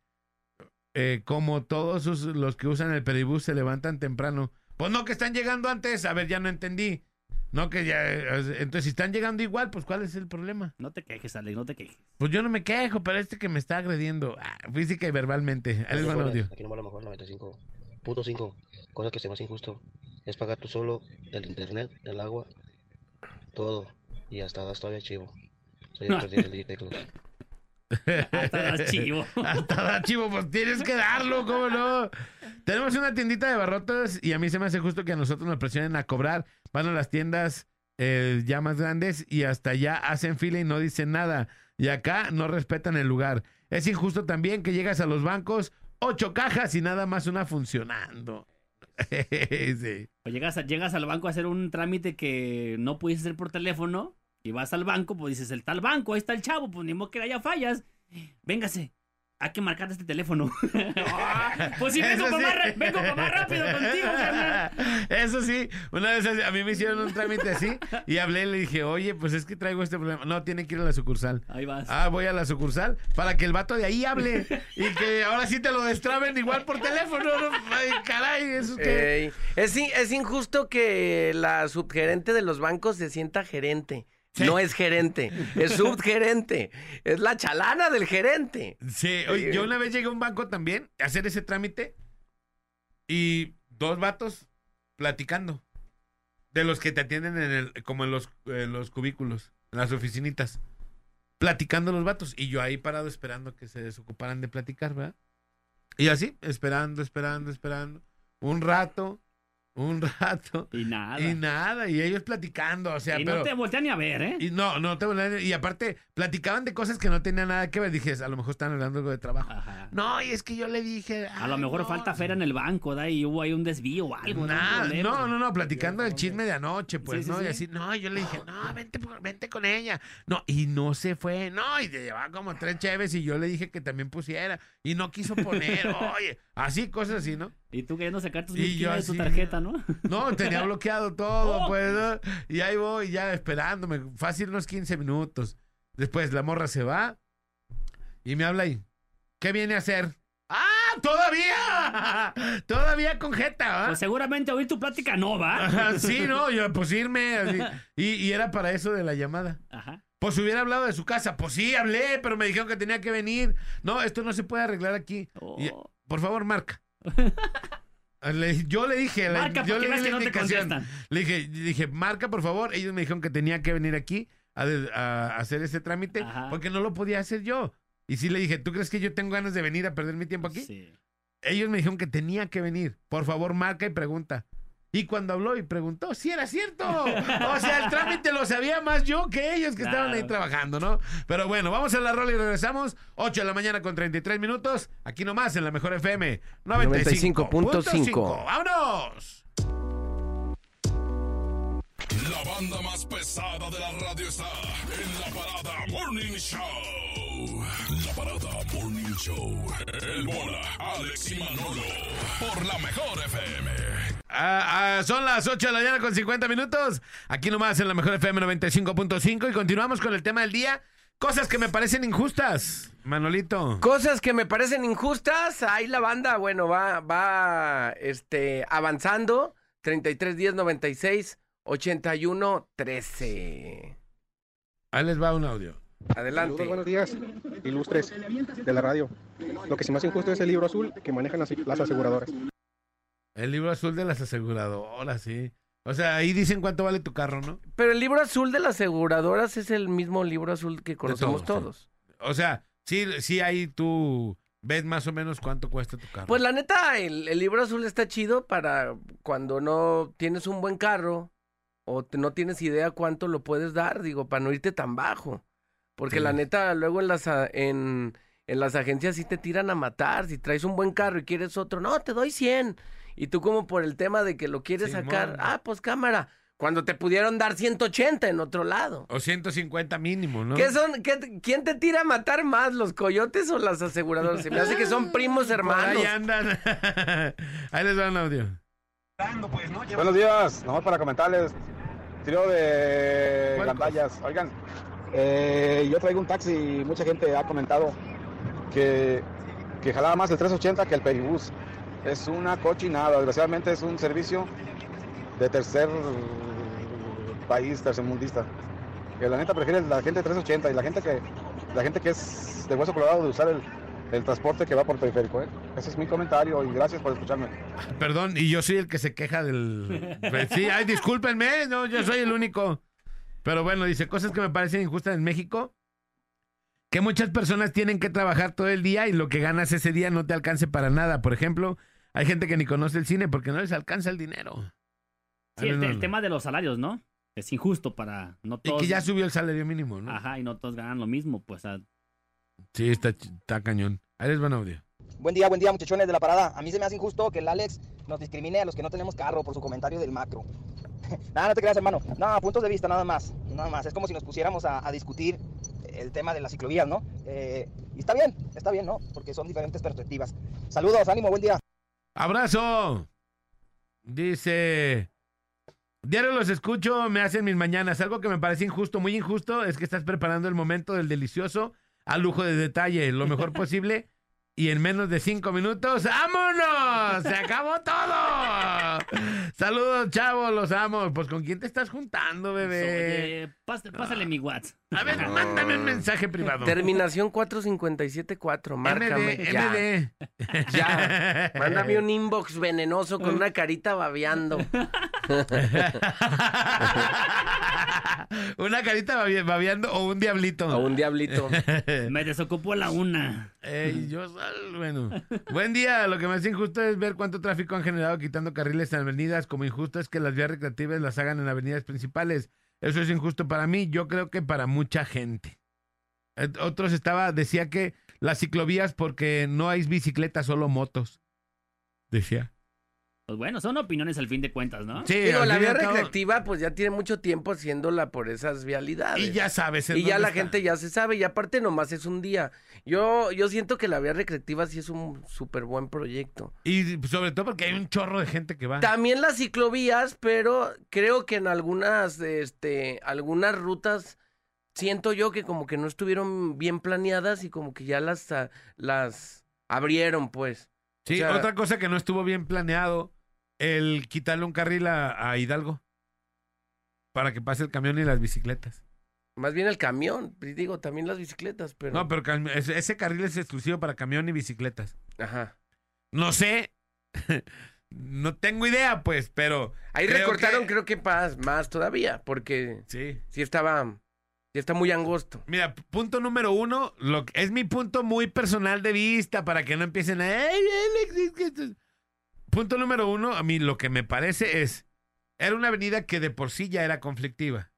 Eh, como todos sus, los que usan el Pedibús se levantan temprano. Pues no, que están llegando antes. A ver, ya no entendí. No, que ya... Entonces, si están llegando igual, pues, ¿cuál es el problema? No te quejes, Alex, no te quejes. Pues yo no me quejo, pero este que me está agrediendo ah, física y verbalmente. Alex, buen audio. Aquí nomás La Mejor noventa y cinco punto cinco. Cosa que se me hace injusto es pagar tú solo el internet, el agua, todo. Y hasta das todavía chivo. Soy el presidente del teclado. Hasta da chivo. Hasta da chivo, pues tienes que darlo, ¿cómo no? Tenemos una tiendita de barrotes y a mí se me hace justo que a nosotros nos presionen a cobrar. Van a las tiendas eh, ya más grandes y hasta allá hacen fila y no dicen nada. Y acá no respetan el lugar. Es injusto también que llegas a los bancos, ocho cajas y nada más una funcionando. Sí. O llegas, a, llegas al banco a hacer un trámite que no pudiste hacer por teléfono. Y vas al banco, pues dices, el tal banco, ahí está el chavo, pues ni modo que haya fallas. Véngase, hay que marcar este teléfono. Ah, pues sí, vengo, sí. Más, vengo más rápido contigo, carnal. Eso sí, una vez a mí me hicieron un trámite así y hablé y le dije, oye, pues es que traigo este problema. No, tiene que ir a la sucursal. Ahí vas. Ah, voy a la sucursal para que el vato de ahí hable y que ahora sí te lo destraben igual por teléfono. ¿No? Ay, caray, eso que... Ey, es, es injusto que la subgerente de los bancos se sienta gerente. Sí. No es gerente, es subgerente, es la chalana del gerente. Sí, oye, yo una vez llegué a un banco también a hacer ese trámite y dos vatos platicando de los que te atienden en el, como en los, eh, los cubículos, en las oficinitas, platicando los vatos y yo ahí parado esperando que se desocuparan de platicar, ¿verdad? Y así, esperando, esperando, esperando, un rato... Un rato. Y nada. Y nada. Y ellos platicando, o sea, y pero... no te voltean ni a ver, ¿eh? Y no, no te voltean. Y aparte, platicaban de cosas que no tenían nada que ver. Dije, a lo mejor están hablando algo de trabajo. Ajá. No, y es que yo le dije... A lo mejor no, falta feria en el banco, ¿da? Y hubo ahí un desvío o algo. Nada, ¿no? no, no, no, platicando del chisme de anoche, pues, sí, ¿no? Sí, sí. Y así, no, yo le dije, no, vente, vente con ella. No, y no se fue, no, y te llevaba como tres cheves y yo le dije que también pusiera. Y no quiso poner, oye, así, cosas así, ¿no? Y tú queriendo sacar tus mil de tu tarjeta, ¿no? No, tenía bloqueado todo, oh. pues, ¿no? Y ahí voy, ya esperándome, fácil unos quince minutos. Después la morra se va y me habla ahí. ¿Qué viene a hacer? ¡Ah, todavía! Todavía con jeta, ¿eh? Pues seguramente oír tu plática no, ¿va? Sí, no, yo, pues irme. Así. Y, y era para eso de la llamada. Ajá. Pues hubiera hablado de su casa. Pues sí, hablé, pero me dijeron que tenía que venir. No, esto no se puede arreglar aquí. Oh. Y, por favor, marca. Le, yo le dije, marca, yo le di la indicación. No le dije, dije, marca por favor. Ellos me dijeron que tenía que venir aquí a, a hacer ese trámite. Ajá. Porque no lo podía hacer yo. Y sí le dije, ¿tú crees que yo tengo ganas de venir a perder mi tiempo aquí? Sí. Ellos me dijeron que tenía que venir. Por favor, marca y pregunta. Y cuando habló y preguntó, sí era cierto. O sea, el trámite lo sabía más yo que ellos que claro. estaban ahí trabajando, ¿no? Pero bueno, vamos a la rola y regresamos. ocho de la mañana con treinta y tres minutos. Aquí nomás en La Mejor F M noventa y cinco punto cinco. ¡Vámonos! La banda más pesada de la radio está en La Parada Morning Show. La Parada Morning Show. El Bola, Alex y Manolo. Por La Mejor F M. Ah, ah, son las ocho de la mañana con cincuenta minutos. Aquí nomás en La Mejor F M noventa y cinco punto cinco. Y continuamos con el tema del día. Cosas que me parecen injustas, Manolito. Cosas que me parecen injustas. Ahí la banda, bueno, va, va este, avanzando. treinta y tres, diez, noventa y seis, ochenta y uno, trece. Ahí les va un audio. Adelante. Saludos, buenos días, ilustres de la radio. Lo que se me hace injusto es el libro azul que manejan las, las aseguradoras. El libro azul de las aseguradoras, sí. O sea, ahí dicen cuánto vale tu carro, ¿no? Pero el libro azul de las aseguradoras es el mismo libro azul que conocemos todos, todos. Sí. O sea, sí, sí ahí tú ves más o menos cuánto cuesta tu carro. Pues la neta, el, el libro azul está chido para cuando no tienes un buen carro o te, no tienes idea cuánto lo puedes dar, digo, para no irte tan bajo. Porque sí. La neta, luego en las... En, En las agencias sí te tiran a matar. Si traes un buen carro y quieres otro, no, te doy cien. Y tú como por el tema de que lo quieres sí, sacar, man. Ah, pues cámara. Cuando te pudieron dar ciento ochenta en otro lado. O ciento cincuenta mínimo, ¿no? ¿Qué son? Qué, ¿Quién te tira a matar más, los coyotes o las aseguradoras? Se me hace que son primos hermanos. Ahí andan. Ahí les va un audio. Buenos días. Nomás para comentarles. Tiro de gandallas. Oigan, Eh, yo traigo un taxi y mucha gente ha comentado que, que jalaba más el trescientos ochenta que el Peribús. Es una cochinada, desgraciadamente es un servicio de tercer país, tercermundista. Que la neta prefiere la gente trescientos ochenta y la gente que la gente que es de hueso colorado de usar el, el transporte que va por periférico, ¿eh? Ese es mi comentario y gracias por escucharme. Perdón, y yo soy el que se queja del... Sí, ay, discúlpenme, no, yo soy el único. Pero bueno, dice, cosas que me parecen injustas en México, que muchas personas tienen que trabajar todo el día y lo que ganas ese día no te alcance para nada. Por ejemplo, hay gente que ni conoce el cine porque no les alcanza el dinero. Sí, el, el tema de los salarios, ¿no? Es injusto para no todos. Y que ya subió el salario mínimo, ¿no? Ajá, y no todos ganan lo mismo, pues. A... Sí, está, está cañón. Ahí les van audio. Buen día, buen día, muchachones de la parada. A mí se me hace injusto que el Alex nos discrimine a los que no tenemos carro por su comentario del macro. Nada, no te creas, hermano. No, puntos de vista, nada más. Nada más. Es como si nos pusiéramos a, a discutir el tema de las ciclovías, ¿no? Eh, y está bien, está bien, ¿no? Porque son diferentes perspectivas. Saludos, ánimo, buen día. ¡Abrazo! Dice... Diario los escucho, me hacen mis mañanas. Algo que me parece injusto, muy injusto, es que estás preparando el momento del delicioso al lujo de detalle, lo mejor posible, y en menos de cinco minutos, ¡vámonos! ¡Se acabó todo! Saludos, chavos, los amo. Pues, ¿con quién te estás juntando, bebé? Oye, pásale, pásale mi WhatsApp. A ver, no. Mándame un mensaje privado. Terminación cuatro cinco siete cuatro, márcame. M D, ya. M D. Ya. Mándame un inbox venenoso con una carita babeando. Una carita babeando o un diablito. O un diablito. Me desocupó la una. Eh, yo, bueno. Buen día. Lo que me hace injusto es ver cuánto tráfico han generado quitando carriles en avenidas. Como injusto es que las vías recreativas las hagan en avenidas principales. Eso es injusto para mí. Yo creo que para mucha gente. Otros estaba, decía que las ciclovías porque no hay bicicletas, solo motos. Decía. Pues bueno, son opiniones al fin de cuentas, ¿no? Sí, pero la vía recreativa pues ya tiene mucho tiempo haciéndola por esas vialidades. Y ya sabes. Y ya la gente ya se sabe y aparte nomás es un día. Yo yo siento que la vía recreativa sí es un súper buen proyecto. Y sobre todo porque hay un chorro de gente que va. También las ciclovías, pero creo que en algunas, este, algunas rutas siento yo que como que no estuvieron bien planeadas y como que ya las, las abrieron, pues. Sí, o sea, otra cosa que no estuvo bien planeado. El quitarle un carril a, a Hidalgo para que pase el camión y las bicicletas. Más bien el camión, digo, también las bicicletas, pero... No, pero ese carril es exclusivo para camión y bicicletas. Ajá. No sé, no tengo idea, pues, pero... Ahí creo recortaron, que... creo que más, más todavía, porque sí, sí estaba... Ya está muy angosto. Mira, punto número uno, lo que, es mi punto muy personal de vista para que no empiecen a... Punto número uno, a mí lo que me parece es, era una avenida que de por sí ya era conflictiva.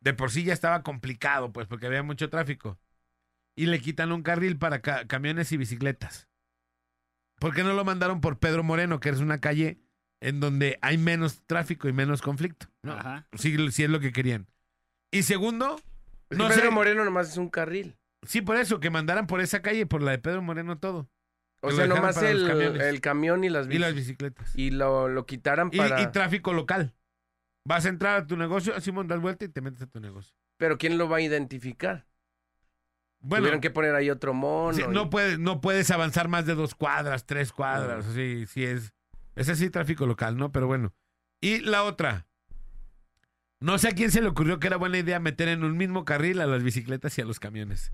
De por sí ya estaba complicado, pues, porque había mucho tráfico. Y le quitan un carril para ca- camiones y bicicletas. ¿Por qué no lo mandaron por Pedro Moreno, que es una calle en donde hay menos tráfico y menos conflicto? ¿No? Ajá. Sí, sí es lo que querían. Y segundo... Pues no, Pedro sé, Moreno nomás es un carril. Sí, por eso, que mandaran por esa calle, por la de Pedro Moreno todo. O sea, nomás el, el camión y las, bici- y las bicicletas. Y lo, lo quitaran para... Y, y tráfico local. Vas a entrar a tu negocio, así das vuelta y te metes a tu negocio. Pero ¿quién lo va a identificar? Bueno, tuvieron que poner ahí otro mono. Sí, y... no, puedes, no puedes avanzar más de dos cuadras, tres cuadras. No. Sí, sí es... Es así tráfico local, ¿no? Pero bueno. Y la otra... No sé a quién se le ocurrió que era buena idea meter en un mismo carril a las bicicletas y a los camiones.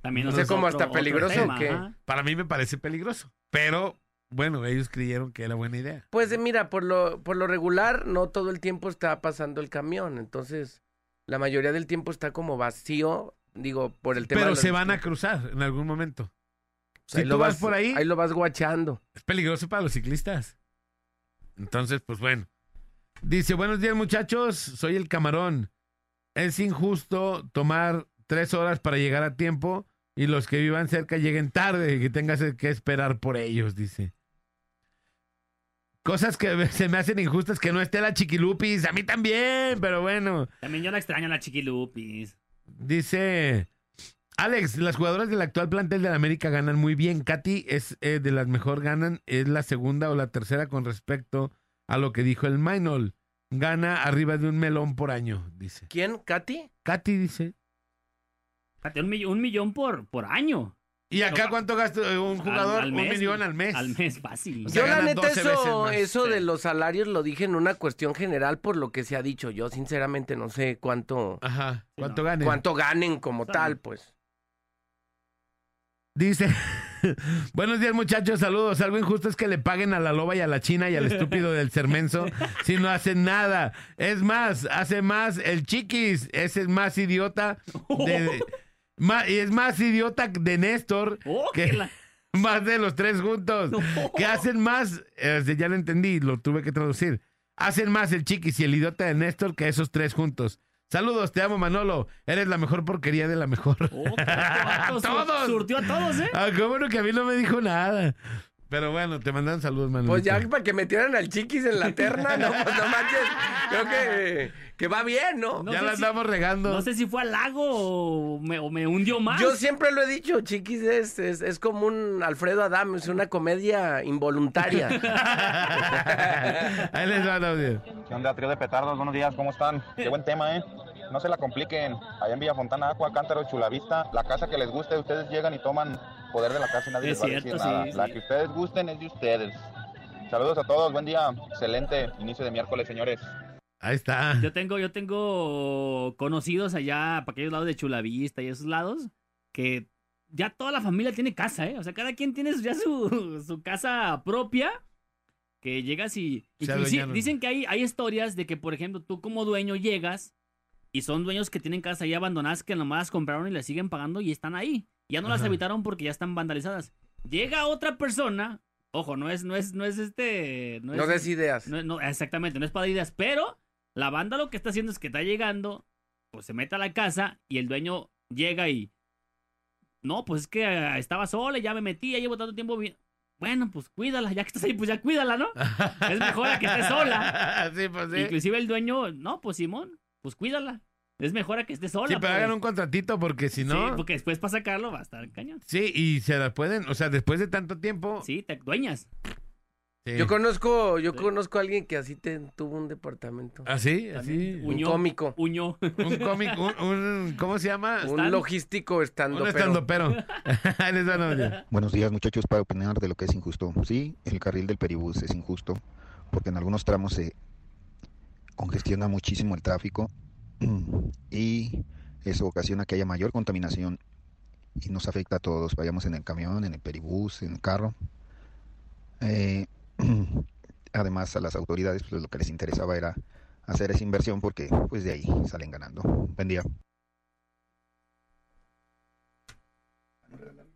También no sé cómo hasta peligroso o qué. Para mí me parece peligroso, pero bueno, ellos creyeron que era buena idea. Pues mira, por lo por lo regular no todo el tiempo está pasando el camión, entonces la mayoría del tiempo está como vacío, digo, por el tema. Pero se van a cruzar en algún momento. O sea, si tú vas por ahí, ahí lo vas guachando. Es peligroso para los ciclistas. Entonces, pues bueno. Dice, buenos días muchachos, soy el camarón. Es injusto tomar tres horas para llegar a tiempo y los que vivan cerca lleguen tarde y que tengas que esperar por ellos, dice. Cosas que se me hacen injustas que no esté la Chiquilupis, a mí también, pero bueno. También yo la extraño la Chiquilupis. Dice, Alex, las jugadoras del actual plantel de la América ganan muy bien. Katy es eh, de las mejor ganan, es la segunda o la tercera con respecto a lo que dijo el Mainol. gana arriba de un melón por año, dice. ¿Quién? ¿Katy? Katy dice. Katy, un, mill un millón por, por año. ¿Y acá cuánto gasta un jugador? Al, al un mes, millón al mes. Al mes, fácil. O sea, yo la neta eso, eso sí. de los salarios lo dije en una cuestión general por lo que se ha dicho. Yo sinceramente no sé cuánto, Ajá. ¿Cuánto, no? ganen? cuánto ganen como ¿Sale? tal, pues. Dice, buenos días muchachos, saludos. Algo injusto es que le paguen a la loba y a la china y al estúpido del Cermenzo si no hacen nada. Es más, hace más el Chiquis, ese es más idiota de... de Más, y es más idiota de Néstor oh, que, que la... más de los tres juntos. No. Que hacen más, eh, ya lo entendí, lo tuve que traducir. Hacen más el Chiquis y el idiota de Néstor que esos tres juntos. Saludos, te amo Manolo. Eres la mejor porquería de la mejor. Oh, claro, todos. Surtió a todos, ¿eh? Ah, qué bueno que a mí no me dijo nada. Pero bueno, te mandan saludos, Manolo. Pues ya para que metieran al Chiquis en la terna, no, pues no manches. Creo que, que va bien, ¿no? no ya la andamos si, regando. No sé si fue al lago o me, o me hundió más. Yo siempre lo he dicho, Chiquis es, es, es como un Alfredo Adame, es una comedia involuntaria. Ahí les va el audio. ¿Qué onda, trío de petardos? Buenos días, ¿cómo están? Qué buen tema, ¿eh? No se la compliquen. Allá en Villa Fontana, Acua, Cántaro, Chulavista, la casa que les guste, ustedes llegan y toman poder de la casa y nadie es les va cierto, a decir nada. Sí, la sí. que ustedes gusten es de ustedes. Saludos a todos, buen día. Excelente inicio de miércoles, señores. Ahí está. Yo tengo, yo tengo conocidos allá, para aquellos lados de Chulavista y esos lados, que ya toda la familia tiene casa, ¿eh? O sea, cada quien tiene ya su, su casa propia. Que llegas y... y dicen que hay, hay historias de que, por ejemplo, tú como dueño llegas y son dueños que tienen casas ahí abandonadas que nomás compraron y las siguen pagando y están ahí. Ya no Ajá. las habitaron porque ya están vandalizadas. Llega otra persona. Ojo, no es, no es, no es este... No, no es, des ideas. No, no, exactamente, no es para ideas. Pero la banda lo que está haciendo es que está llegando, pues se mete a la casa y el dueño llega y... No, pues es que estaba sola y ya me metí, ya llevo tanto tiempo bien... Bueno, pues cuídala, ya que estás ahí, pues ya cuídala, ¿no? Es mejor a que esté sola. Sí, pues sí. Inclusive el dueño, no, pues Simón, pues cuídala. Es mejor a que esté sola. Sí, pero pues. hagan un contratito porque si no... Sí, porque después para sacarlo va a estar cañón. Sí, y se la pueden, o sea, después de tanto tiempo... Sí, te dueñas. Sí. Yo conozco, yo sí. conozco a alguien que así te, tuvo un departamento. ¿Ah, sí? Así. Uñó, un cómico. Uñó. Un cómico, un, un... ¿Cómo se llama? Un Stand... logístico estandopero. Un estandopero. Buenos días, muchachos, para opinar de lo que es injusto. Sí, el carril del Peribús es injusto porque en algunos tramos se congestiona muchísimo el tráfico y eso ocasiona que haya mayor contaminación y nos afecta a todos. Vayamos en el camión, en el Peribús, en el carro. Eh... Además a las autoridades pues, lo que les interesaba era hacer esa inversión porque pues de ahí salen ganando. Buen día.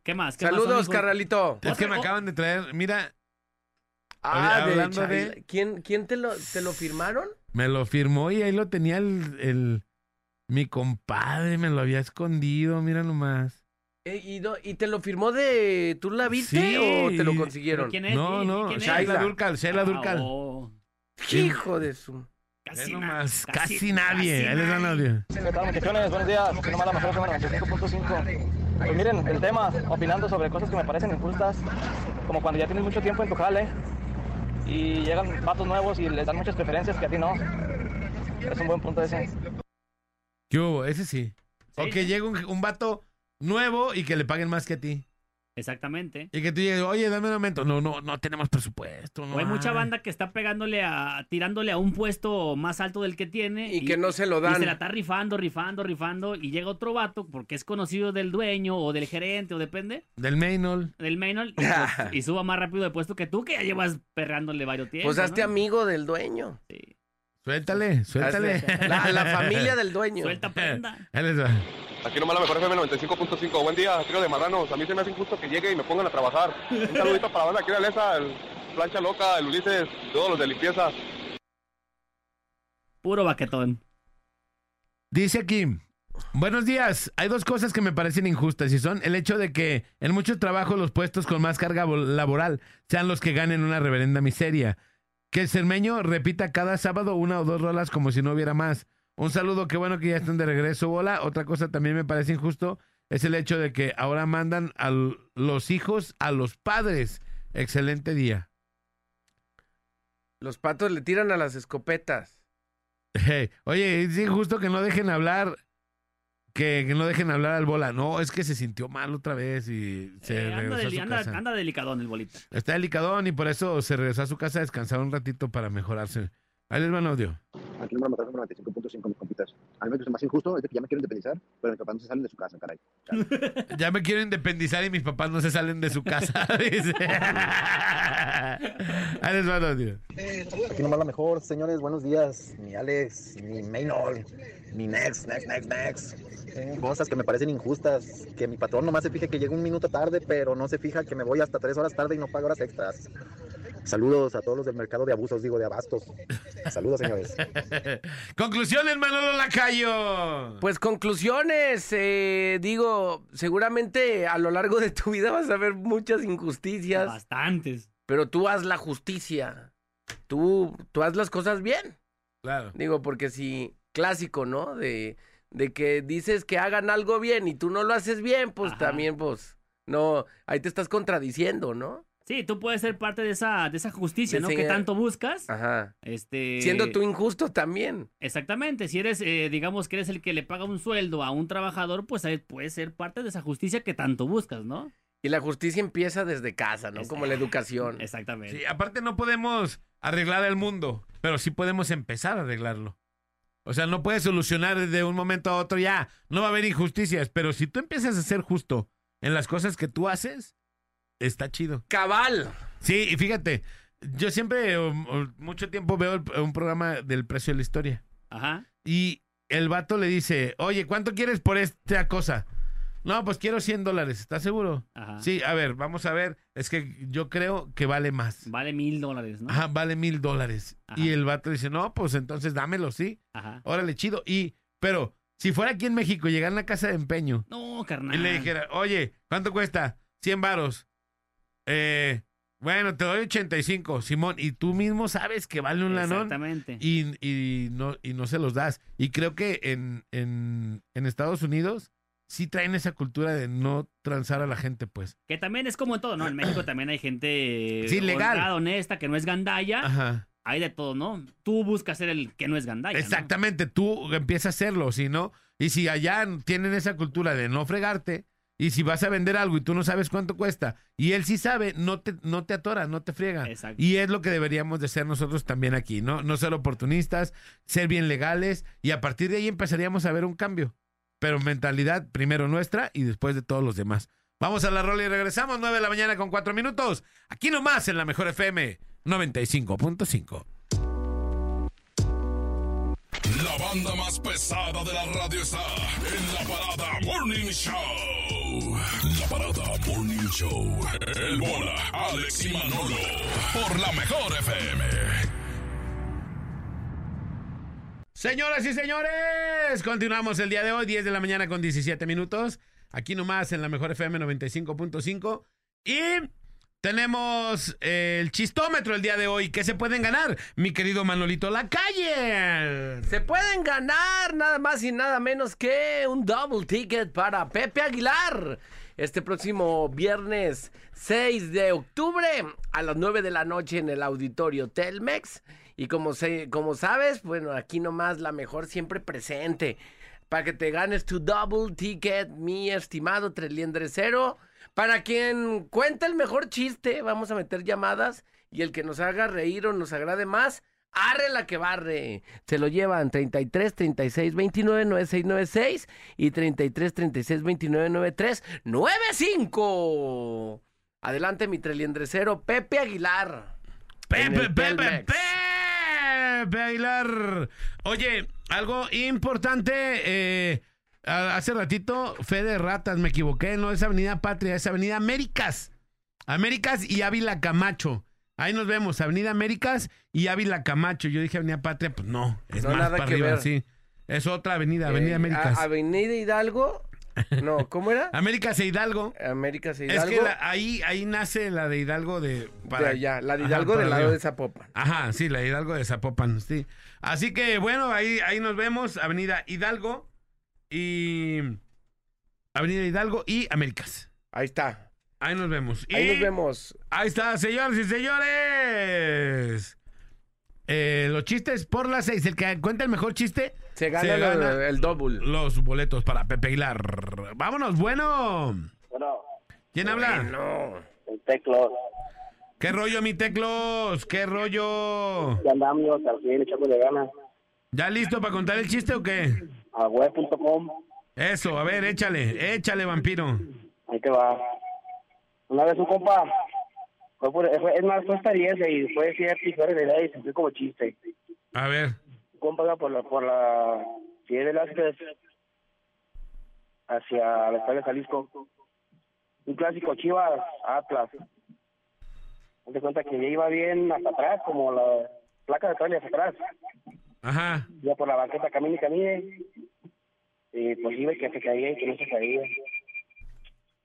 ¿Qué más? ¿Qué Saludos, más carralito. Es que me acaban de traer, mira. Ah, hablando de, de... de... ¿Quién, quién te, lo, te lo firmaron? Me lo firmó y ahí lo tenía el, el... mi compadre, me lo había escondido, mira nomás. ¿Y, no, ¿Y te lo firmó de... ¿Tú la viste sí. o te lo consiguieron? ¿Quién es? No, no, ¿quién es? Shaila Durcal, Shaila ah, Durcal. Oh. Hijo de su... Casi, nomás, casi, casi nadie. Casi él es la novia. ¿Qué tal, muchachones? Buenos días. ¿Qué nomás la mejor noventa y cinco punto cinco? Pues miren, el tema, opinando sobre cosas que me parecen injustas, como cuando ya tienes mucho tiempo en tu jale y llegan vatos nuevos y les dan muchas preferencias que a ti no. Es un buen punto ese. ¿Qué hubo? Ese sí. ¿Sí? O que llega un, un vato... nuevo y que le paguen más que a ti. Exactamente. Y que tú llegues, oye, dame un aumento. No, no, no tenemos presupuesto. No hay, hay mucha banda que está pegándole a, tirándole a un puesto más alto del que tiene. Y, y que no se lo dan. Y se la está rifando, rifando, rifando. Y llega otro vato porque es conocido del dueño o del gerente o depende. Del Mainol. Del Mainol. Pues, y suba más rápido de puesto que tú que ya llevas perrándole varios tiempos. Pues hazte ¿no? amigo del dueño. Sí. Suéltale, suéltale. La, la familia del dueño. Suelta prenda. Aquí nomás la mejor F M noventa y cinco punto cinco. Buen día, trío de marranos. A mí se me hace injusto que llegue y me pongan a trabajar. Un saludito para la banda aquí de Alesa, el Plancha Loca, el Ulises, todos los de limpieza. Puro baquetón. Dice aquí, buenos días. Hay dos cosas que me parecen injustas y son el hecho de que en muchos trabajos los puestos con más carga laboral sean los que ganen una reverenda miseria. Que el cermeño repita cada sábado una o dos rolas como si no hubiera más. Un saludo, qué bueno que ya están de regreso, bola. Otra cosa también me parece injusto es el hecho de que ahora mandan a los hijos a los padres. Excelente día. Los patos le tiran a las escopetas. Hey, oye, es injusto que no dejen hablar, que, que no dejen hablar al Bola. No, es que se sintió mal otra vez y se eh, regresó anda, a su anda, casa. Anda delicadón el Bolita. Está delicadón y por eso se regresó a su casa a descansar un ratito para mejorarse. Ahí les va el audio. Aquí número Madrazo noventa y cinco punto cinco, mis compitas. A mí me parece más injusto es que ya me quiero independizar, pero mis papás no se salen de su casa, caray. Caray. Ya me quiero independizar y mis papás no se salen de su casa, dice. Ahí les va el audio. Aquí nomás la mejor, señores. Buenos días. Mi Alex, mi Maynol, mi Next, Next, Next, Next. Eh, cosas que me parecen injustas. Que mi patrón nomás se fija que llego un minuto tarde, pero no se fija que me voy hasta tres horas tarde y no pago horas extras. Saludos a todos los del mercado de abusos, digo, de abastos. Saludos, señores. Conclusiones, Manolo Lacayo. Pues conclusiones, eh, digo, seguramente a lo largo de tu vida vas a ver muchas injusticias. Bastantes. Pero tú haz la justicia. Tú, tú haz las cosas bien. Claro. Digo, porque si, clásico, ¿no? De, de que dices que hagan algo bien y tú no lo haces bien, pues Ajá. también, pues, no, ahí te estás contradiciendo, ¿no? Sí, tú puedes ser parte de esa, de esa justicia, ¿no? Que tanto buscas. Ajá. Este... Siendo tú injusto también. Exactamente. Si eres, eh, digamos, que eres el que le paga un sueldo a un trabajador, pues puedes ser parte de esa justicia que tanto buscas, ¿no? Y la justicia empieza desde casa, ¿no? Es... Como la educación. Exactamente. Sí, aparte no podemos arreglar el mundo, pero sí podemos empezar a arreglarlo. O sea, no puedes solucionar de un momento a otro ya. No va a haber injusticias, pero si tú empiezas a ser justo en las cosas que tú haces... Está chido. ¡Cabal! Sí, y fíjate, yo siempre, o, o, mucho tiempo veo el, un programa del Precio de la Historia. Ajá. Y el vato le dice, oye, ¿cuánto quieres por esta cosa? No, pues quiero cien dólares, ¿estás seguro? Ajá. Sí, a ver, vamos a ver, es que yo creo que vale más. Vale mil dólares, ¿no? Ajá, vale mil dólares. Y el vato dice, no, pues entonces dámelo, ¿sí? Ajá. Órale, chido. Y, pero, si fuera aquí en México, llegar a la casa de empeño. No, carnal. Y le dijera, oye, ¿cuánto cuesta? cien varos. Eh, bueno, te doy ochenta y cinco, Simón, y tú mismo sabes que vale un lanón. Exactamente. Y, y, no, y no se los das. Y creo que en, en, en Estados Unidos sí traen esa cultura de no transar a la gente, pues. Que también es como en todo, ¿no? En México también hay gente sí, legal, honrada, honesta, que no es gandalla. Ajá. Hay de todo, ¿no? Tú buscas ser el que no es gandalla. Exactamente, ¿no? Tú empiezas a hacerlo, ¿sí, no? Y si allá tienen esa cultura de no fregarte... Y si vas a vender algo y tú no sabes cuánto cuesta, y él sí sabe, no te, no te atora, no te friega. Exacto. Y es lo que deberíamos de ser nosotros también aquí, ¿no? No ser oportunistas, ser bien legales, y a partir de ahí empezaríamos a ver un cambio. Pero mentalidad primero nuestra y después de todos los demás. Vamos a la rola y regresamos, nueve de la mañana con cuatro minutos. Aquí nomás en La Mejor F M noventa y cinco punto cinco. La banda más pesada de la radio está en La Parada Morning Show. La Parada Morning Show. El Bola, Alex y Manolo. Por La Mejor F M. Señoras y señores, continuamos el día de hoy, diez de la mañana con diecisiete minutos. Aquí nomás en La Mejor F M noventa y cinco punto cinco. Y tenemos el chistómetro el día de hoy. ¿Qué se pueden ganar, mi querido Manolito Lacalle? Se pueden ganar nada más y nada menos que un double ticket para Pepe Aguilar. Este próximo viernes seis de octubre a las nueve de la noche en el auditorio Telmex. Y como, se, como sabes, bueno, aquí nomás La Mejor siempre presente. Para que te ganes tu double ticket, mi estimado Treliendresero. Para quien cuenta el mejor chiste, vamos a meter llamadas y el que nos haga reír o nos agrade más, arre la que barre. Se lo llevan treinta y tres, treinta y seis, veintinueve, noventa y seis noventa y seis y treinta y tres, treinta y seis, veintinueve, noventa y tres, noventa y cinco. Adelante, mi Treliendresero, Pepe Aguilar. Pepe, Pepe, Pepe Aguilar. Oye, algo importante, eh... hace ratito, fe de ratas, me equivoqué, no es Avenida Patria, es Avenida Américas. Américas y Ávila Camacho. Ahí nos vemos, Avenida Américas y Ávila Camacho. Yo dije Avenida Patria, pues no, es no, más para arriba, ver. Sí. Es otra avenida, Avenida eh, Américas. A, Avenida Hidalgo, no, ¿cómo era? Américas e Hidalgo. Américas e Hidalgo. Es que la, ahí, ahí nace la de Hidalgo de... Para, de allá, la de Hidalgo ajá, del lado de Zapopan. Ajá, sí, la de Hidalgo de Zapopan, sí. Así que, bueno, ahí, ahí nos vemos, Avenida Hidalgo. Y Avenida Hidalgo y Américas. Ahí está. Ahí nos vemos. Ahí y... nos vemos. Ahí está, señores y señores. eh, los chistes por las seis. El que cuenta el mejor chiste se gana, se gana el, el doble. Los boletos para Pepe Aguilar. Vámonos, bueno. Bueno. ¿Quién bueno. habla? No. El Teclos. ¿Qué rollo, mi Teclos? ¿Qué rollo? Ya andamos, al fin, echamos de ganas. ¿Ya listo para contar el chiste o qué? A web punto com. Eso, a ver, échale, échale, vampiro. Ahí te va. Una vez un compa, fue por, fue, es más, fue estaría y fue decir historias de edad y se fue como chiste. A ver. Un compa iba por la, por la, si es de Velázquez, hacia la Estadio Jalisco. Un clásico Chivas, Atlas. Te cuenta que ya iba bien hasta atrás, como la placa de atrás hacia atrás. Ajá. Ya por la banqueta camine y camine. Y pues iba que se caía y que no se caía.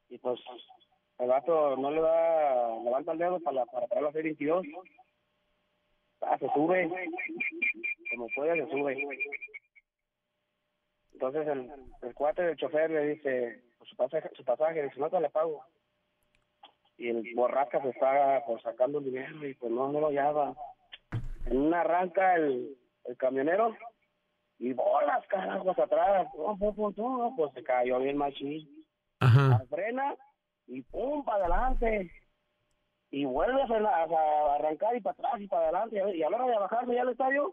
Y pues el vato no le da, levanta el dedo para para traerlo a hacer veintidós. Ah, se sube. Como puede, se sube. Entonces el, el cuate del chofer le dice, pues, su pasaje, su pasaje, dice, no te le pago. Y el borraca se está por sacando el dinero y pues no, no lo hallaba. En una arranca el, el camionero y bolas, carajos, atrás. No, pues, pues, no, pues se cayó bien machín. Ajá. Frena y pum, para adelante. Y vuelve a, frenar, a arrancar y para atrás y para adelante. Y a la hora de bajarme ya al estadio,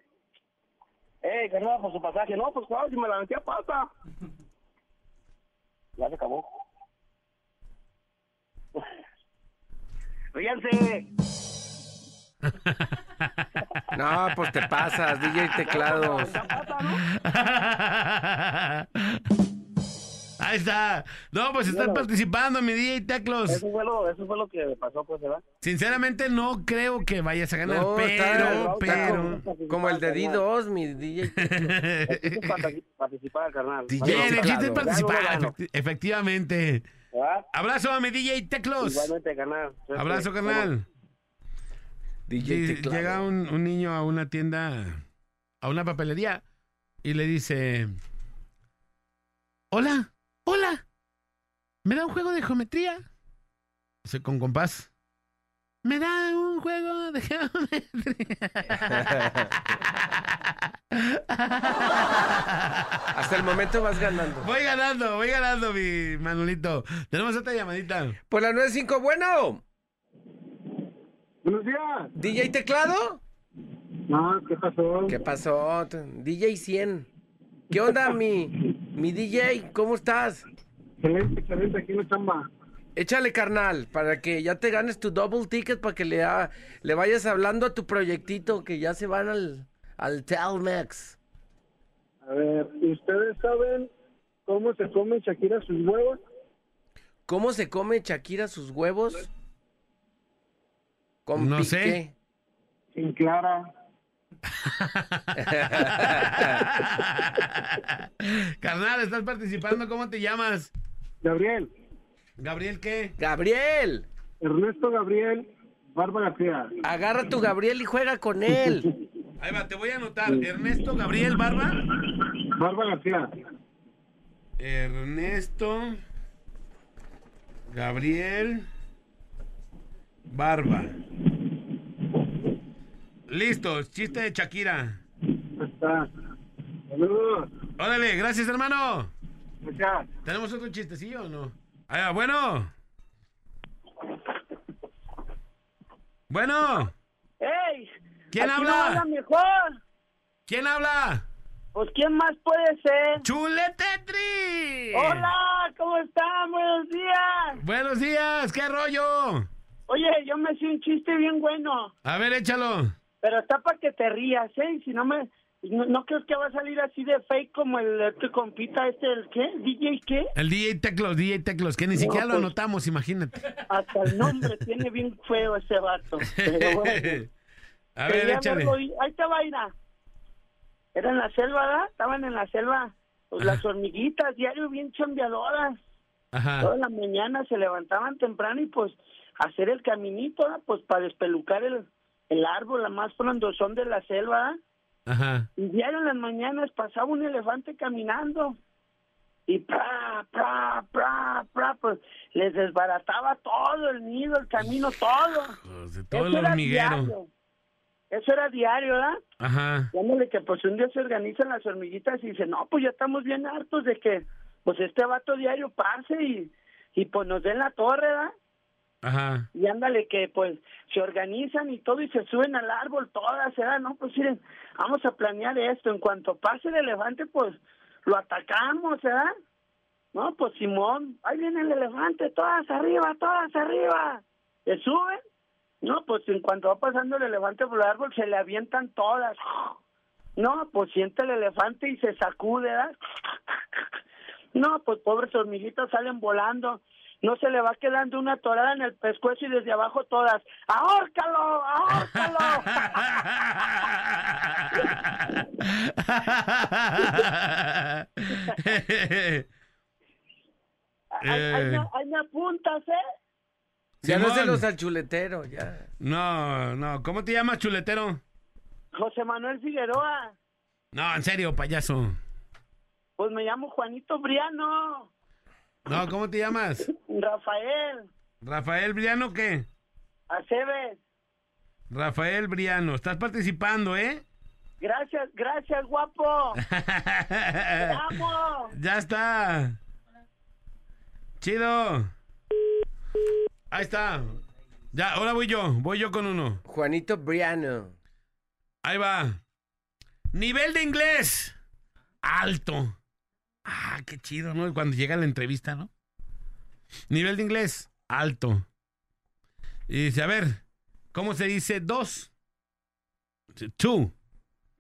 ¡eh, que nada por su pasaje! No, pues claro, si me la metí a pata. Ya se acabó. ¡Ríanse! No, pues te pasas, D J Teclados. Ahí está. No, pues estás bueno, participando, mi D J Teclos. Eso fue lo, eso fue lo que me pasó, pues, ¿verdad? Sinceramente, no creo que vayas a ganar, no, pero, pero... Como, como el de D dos, mi D J Teclos. Es participar, carnal. D J, vale, el chiste es participar, no, efectivamente. ¿Verdad? Abrazo a mi D J Teclos. Igualmente, carnal. Abrazo, carnal. D J Teclado. Llega un, un niño a una tienda, a una papelería, y le dice... Hola, hola, ¿me da un juego de geometría? Soy con compás. ¿Me da un juego de geometría? Hasta el momento vas ganando. Voy ganando, voy ganando, mi Manolito. Tenemos otra llamadita. Por la nueve cinco, bueno. Buenos días. ¿D J Teclado? No, ¿qué pasó? ¿Qué pasó? D J cien. ¿Qué onda, mi... Mi D J, ¿cómo estás? Excelente, excelente, aquí no chamba. Échale, carnal, para que ya te ganes tu double ticket, para que le, ha, le vayas hablando a tu proyectito, que ya se van al, al Telmex. A ver, ¿ustedes saben cómo se come Shakira sus huevos? ¿Cómo se come Shakira sus huevos? Con no piqué. Sé. Sin clara. Carnal, estás participando, ¿cómo te llamas? Gabriel. ¿Gabriel qué? Gabriel. Ernesto Gabriel Barba García. Agarra tu Gabriel y juega con él. Ahí va, te voy a anotar. Ernesto Gabriel Barba Barba García. Ernesto Gabriel Barba. Listo, chiste de Shakira. Está. Saludos. Órale, gracias, hermano. Gracias. ¿Tenemos otro chistecillo o no? Ah, bueno. Bueno. ¡Ey! ¿Quién aquí habla? No habla mejor. ¿Quién habla? Pues, ¿quién más puede ser? ¡Chuletetri! Hola, ¿cómo están? Buenos días. Buenos días, ¿qué rollo? Oye, yo me hice un chiste bien bueno. A ver, échalo. Pero está para que te rías, ¿eh? Si no me... No, no crees que va a salir así de fake como el, el que compita este, el qué, D J qué. El D J Teclos, D J Teclos, que ni no, siquiera pues, lo notamos, imagínate. Hasta el nombre tiene bien feo ese vato. Pero bueno. A ver, échale. Verlo, ahí te va, Ira. Era en la selva, ¿verdad? Estaban en la selva. Pues ajá, las hormiguitas, diario bien chambeadoras. Ajá. Todas las mañanas se levantaban temprano y pues hacer el caminito, ¿verdad? Pues para despelucar el, el árbol, la más frondosón de la selva, ¿verdad? Ajá. Y diario en las mañanas pasaba un elefante caminando y pra, pra, pra, pra, pues les desbarataba todo el nido, el camino, todo. Todo el hormiguero. Diario. Eso era diario, ¿verdad? Ajá. Dándole que pues un día se organizan las hormiguitas y dicen, no, pues ya estamos bien hartos de que pues este vato diario pase y, y pues nos den la torre, ¿verdad? Ajá. Y ándale que pues se organizan y todo y se suben al árbol todas, ¿verdad? No, pues miren, vamos a planear esto, en cuanto pase el elefante pues lo atacamos, ¿verdad? No, pues simón, ahí viene el elefante, todas arriba, todas arriba. Se suben. No, pues en cuanto va pasando el elefante por el árbol, se le avientan todas. No, pues siente el elefante y se sacude, ¿verdad? No, pues pobres hormiguitas salen volando. No se le va quedando una torada en el pescuezo y desde abajo todas. ¡Ahórcalo! ¡Ahórcalo! Ahí eh. me apuntas, ¿eh? Ya no se los al chuletero, ya. No, no. ¿Cómo te llamas, chuletero? José Manuel Figueroa. No, en serio, payaso. Pues me llamo Juanito Briano. No, ¿cómo te llamas? Rafael. ¿Rafael Briano qué? Aceves. Rafael Briano. Estás participando, ¿eh? Gracias, gracias, guapo. Te amo. Ya está. Chido. Ahí está. Ya, ahora voy yo. Voy yo con uno. Juanito Briano. Ahí va. Nivel de inglés. Alto. Ah, qué chido, ¿no? Cuando llega la entrevista, ¿no? Nivel de inglés. Alto. Y dice, a ver, ¿cómo se dice dos? Two.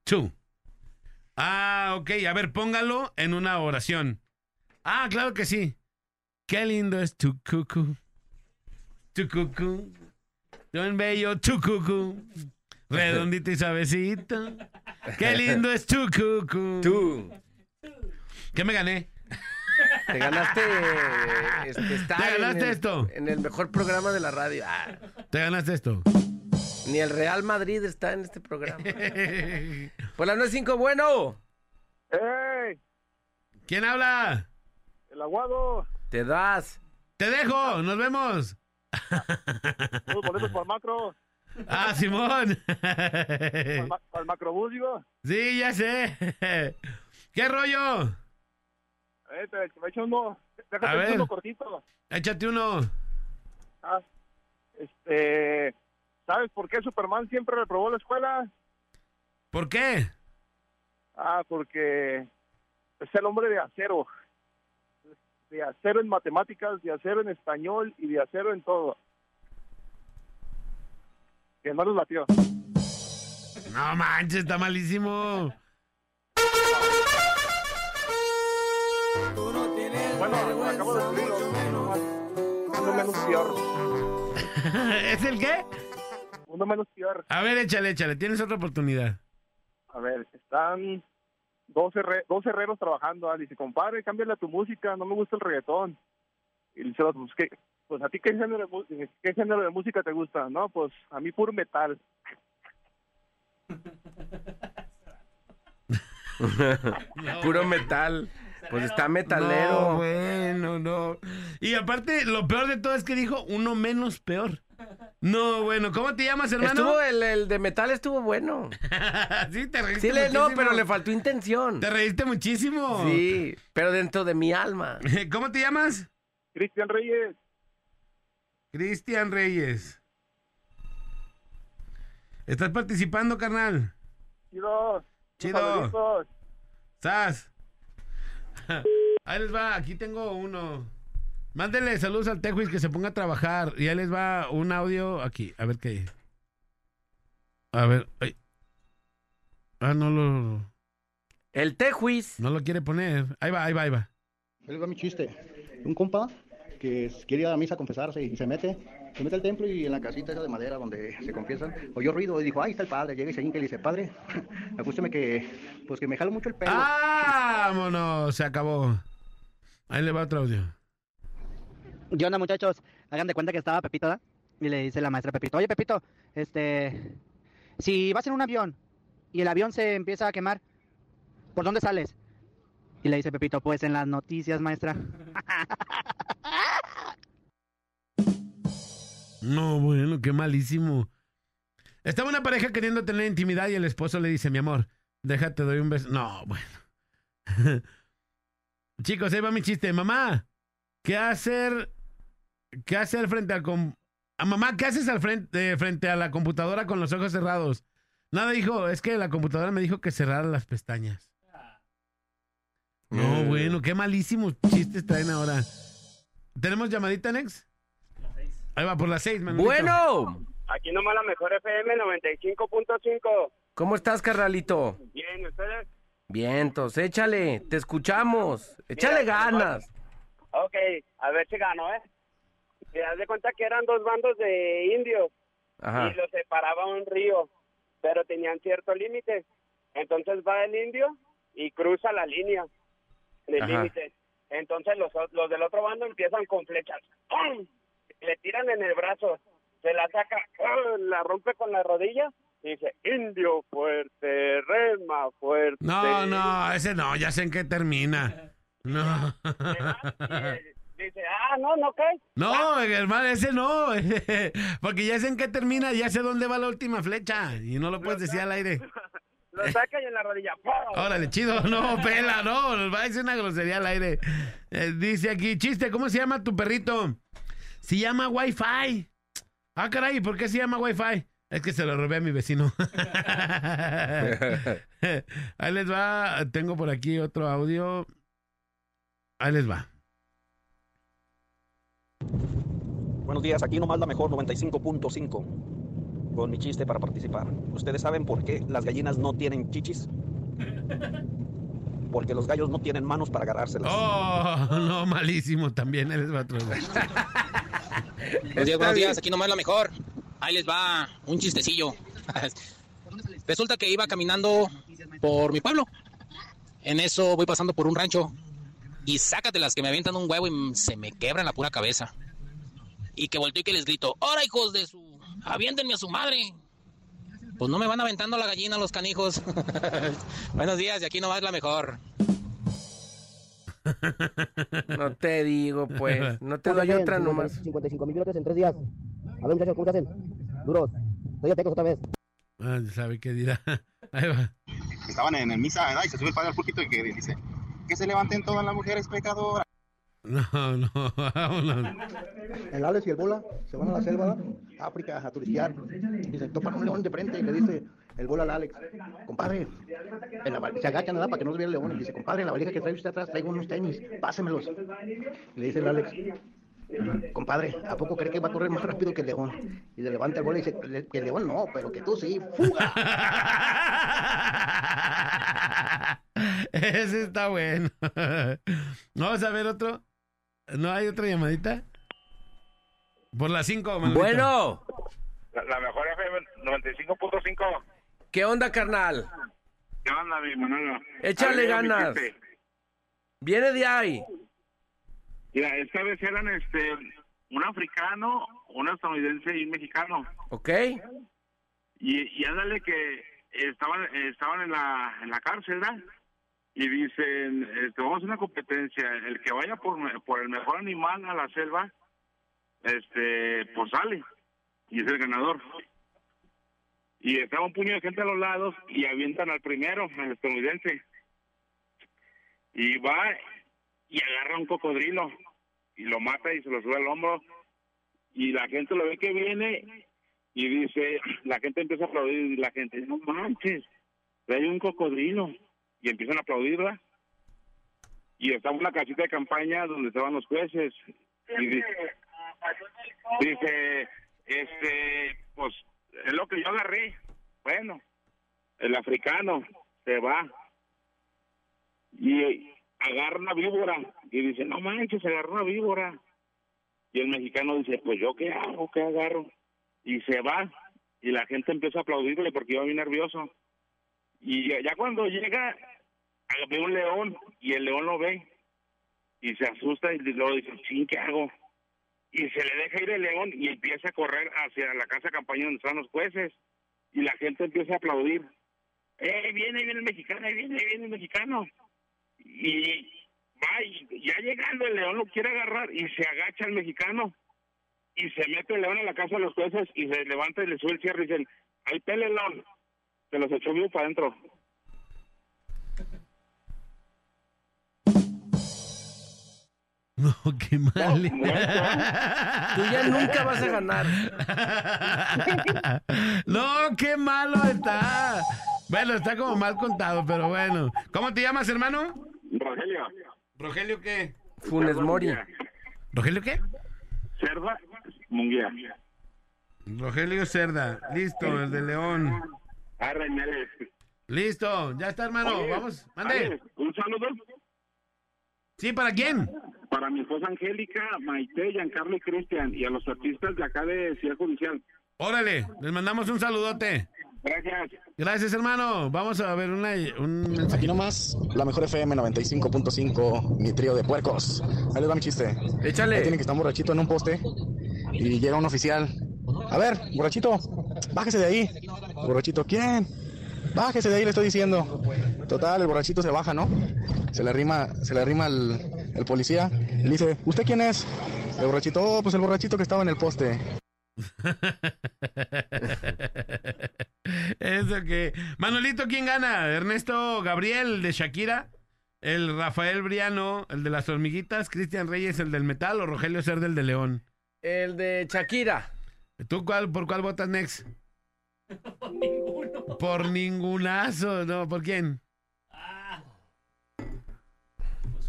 Two. Ah, ok. A ver, póngalo en una oración. Ah, claro que sí. Qué lindo es tu cucú. Chucucú, don Bello, chucucú, redondito y suavecito. Qué lindo es chucucú. Tú. ¿Qué me gané? Te ganaste. Este, estar Te ganaste en el, esto. En el mejor programa de la radio. Ah. Te ganaste esto. Ni el Real Madrid está en este programa. Por la nueve cinco, bueno. Hey. ¿Quién habla? El Aguado. Te das. Te dejo, nos vemos. Los boletos para el macro. Ah, Simón. Para ma el macrobús, digo. Sí, ya sé. ¿Qué rollo? Eh, te, te me echo uno. Déjate uno cortito. Échate uno. Ah, este, ¿sabes por qué Superman siempre reprobó la escuela? ¿Por qué? Ah, porque es el hombre de acero. De acero en matemáticas, de acero en español y de acero en todo. Que no los latió. No manches, está malísimo. Tú no tienes bueno, acabo de escribir uno menos peor. ¿Es el qué? Uno menos peor. A ver, échale, échale. Tienes otra oportunidad. A ver, están... Dos, herre, dos herreros trabajando, ¿vale? Y dice, compadre, cámbiale tu música, no me gusta el reggaetón. Y dice, pues, ¿qué, pues a ti qué género, de, qué género de música te gusta? No, pues a mí puro metal. No, puro metal. Pues está metalero. No, bueno, no. Y aparte, lo peor de todo es que dijo uno menos peor. No, bueno, ¿cómo te llamas, hermano? Estuvo el, el de metal estuvo bueno. Sí, te reíste sí, le, muchísimo. No, pero le faltó intención. Te reíste muchísimo. Sí, pero dentro de mi alma. ¿Cómo te llamas? Cristian Reyes. Cristian Reyes. ¿Estás participando, carnal? Chido. Chido. Sas. Ahí les va, aquí tengo uno. Mándenle saludos al Tejuis que se ponga a trabajar. Y ahí les va un audio aquí. A ver qué. A ver. Ay. Ah, no lo. El Tejuis. No lo quiere poner. Ahí va, ahí va, ahí va. Ahí les va mi chiste. Un compa que quiere ir a la misa a confesarse y se mete. Se mete al templo y en la casita esa de madera donde se confiesan, oyó ruido y dijo, ahí está el padre. Llega y se hinca y le dice, padre, acústeme que, pues que me jalo mucho el pelo. ¡Vámonos! Se acabó. Ahí le va otro audio. ¿Qué onda, muchachos? Hagan de cuenta que estaba Pepito, ¿verdad? Y le dice la maestra a Pepito, oye, Pepito, este, si vas en un avión y el avión se empieza a quemar, ¿por dónde sales? Y le dice Pepito, pues en las noticias, maestra. No, bueno, qué malísimo. Estaba una pareja queriendo tener intimidad y el esposo le dice, mi amor, déjate, doy un beso. No, bueno. Chicos, ahí va mi chiste. Mamá, ¿qué hacer? ¿Qué hacer frente al... Com a mamá, ¿qué haces al frente, eh, frente a la computadora con los ojos cerrados? Nada, hijo, es que la computadora me dijo que cerrara las pestañas. No, bueno, qué malísimos chistes traen ahora. ¿Tenemos llamadita, Nex? Ahí va, por las seis, Manuelito. Bueno. Aquí nomás La Mejor F M noventa y cinco punto cinco. ¿Cómo estás, carnalito? Bien, ¿ustedes? Vientos, échale, te escuchamos. Échale. Mira, ganas. Ok, a ver si gano, ¿eh? Te das de cuenta que eran dos bandos de indios. Ajá. Y los separaba un río, pero tenían cierto límite. Entonces va el indio y cruza la línea del límite. Entonces los, los del otro bando empiezan con flechas. ¡Pum! Le tiran en el brazo, se la saca, ¡pum! La rompe con la rodilla y dice, indio fuerte, rema fuerte. No, no, ese no, ya sé en qué termina. No. Dice, ah, no, no cae. No, hermano, ese no. Porque ya sé en qué termina, ya sé dónde va la última flecha y no lo puedes decir al aire. Lo saca y en la rodilla. ¡Pum! Órale, chido, no, pela, no. Nos va a decir una grosería al aire. Eh, dice aquí, chiste, ¿cómo se llama tu perrito? Se llama Wi-Fi. Ah, caray, ¿por qué se llama Wi-Fi? Es que se lo robé a mi vecino. Ahí les va. Tengo por aquí otro audio. Ahí les va. Buenos días, aquí nomás La Mejor noventa y cinco punto cinco. Con mi chiste para participar. ¿Ustedes saben por qué las gallinas no tienen chichis? Porque los gallos no tienen manos para agarrárselas. Oh, no, malísimo también. Él les va a traer. Buenos días, buenos días. Aquí nomás La Mejor. Ahí les va un chistecillo. Resulta que iba caminando por mi pueblo. En eso voy pasando por un rancho. Y sácatelas que me avientan un huevo y se me quebran la pura cabeza. Y que volteo y que les grito, ¡hora, hijos de su! ¡Aviéntenme a su madre! Pues no me van aventando la gallina los canijos. Buenos días, y aquí no vas La Mejor. No te digo, pues. No te doy otra nomás. cincuenta y cinco mil minutos en tres días. A ver, muchachos, ¿cómo se hacen? Duros. Soy atecos otra vez. Ah, sabe qué dirá. Ahí va. Estaban en el misa, ¿verdad? Y se sube el padre al púlpito y que dice, que se levanten todas las mujeres pecadoras. No, no, vámonos. El Alex y el Bola se van a la selva, a África, a turistear. Y se topan un león de frente y le dice el Bola al Alex, compadre, en la, se agacha nada para que no se vea el león. Y dice, compadre, en la valija que trae usted atrás traigo unos tenis, pásemelos. Y le dice el Alex, compadre, ¿a poco cree que va a correr más rápido que el león? Y le levanta el Bola y dice, que el león no, pero que tú sí, fuga. Ese está bueno. Vamos a ver otro. ¿No hay otra llamadita? Por las cinco, Manuelito. Bueno. La, la Mejor F M noventa y cinco punto cinco. ¿Qué onda, carnal? ¿Qué onda, mi Manolo? Échale ver, ganas. Viene de ahí. Mira, esta vez eran este, un africano, un estadounidense y un mexicano. Ok. Y, y ándale que estaban estaban en la, en la cárcel, ¿verdad? Y dicen, este, vamos a hacer una competencia, el que vaya por por el mejor animal a la selva, este pues sale, y es el ganador. Y estaba un puño de gente a los lados, y avientan al primero, al estadounidense. Y va, y agarra un cocodrilo, y lo mata y se lo sube al hombro. Y la gente lo ve que viene, y dice, la gente empieza a aplaudir, y la gente dice, no manches, trae un cocodrilo. Y empiezan a aplaudirla. Y estaba una casita de campaña donde estaban los jueces. Y dice, dice, este, pues, es lo que yo agarré. Bueno, el africano se va. Y agarra una víbora. Y dice, no manches, agarró una víbora. Y el mexicano dice, pues, ¿yo qué hago? ¿Qué agarro? Y se va. Y la gente empieza a aplaudirle porque iba muy nervioso. Y ya cuando llega, ve un león, y el león lo ve, y se asusta, y luego dice, ching, ¿qué hago? Y se le deja ir el león, y empieza a correr hacia la casa de campaña donde están los jueces, y la gente empieza a aplaudir. ¡Eh, viene, viene el mexicano, viene, viene el mexicano! Y va, y ya llegando el león lo quiere agarrar, y se agacha el mexicano, y se mete el león a la casa de los jueces, y se levanta y le sube el cierre, y dice, ahí pelelón, se los echó bien para adentro. No, qué mal. No, no, no. Tú ya nunca vas a ganar. No, qué malo está. Bueno, está como mal contado, pero bueno. ¿Cómo te llamas, hermano? Rogelio. ¿Rogelio qué? Funes Mori. ¿Rogelio qué? Cerda Munguía. Rogelio Cerda. Listo, el de León. Arre, Neles. Listo, ya está, hermano. Oye, vamos, mande. Oye, un saludo. ¿Sí, para quién? Para mi esposa Angélica, Maite, Giancarlo y Cristian, y a los artistas de acá de Ciudad Judicial. Órale, les mandamos un saludote. Gracias. Gracias, hermano. Vamos a ver una, un mensaje. Aquí nomás, La Mejor F M noventa y cinco punto cinco, mi trío de puercos. Ahí les va mi chiste. Échale. Ahí tienen que estar un borrachito en un poste y llega un oficial. A ver, borrachito, bájese de ahí. Borrachito, ¿quién? Bájese de ahí, le estoy diciendo. Total, el borrachito se baja, ¿no? Se le arrima, se le arrima el, el policía. Le dice, ¿usted quién es? El borrachito, oh, pues el borrachito que estaba en el poste. Eso que... Manolito, ¿quién gana? ¿Ernesto Gabriel, de Shakira? ¿El Rafael Briano, el de las hormiguitas? ¿Cristian Reyes, el del metal? ¿O Rogelio Cerda, el de León? El de Shakira. ¿Tú cuál, por cuál votas, Nex? Por ninguno. Por ningunazo, ¿no? ¿Por quién? Ah, pues,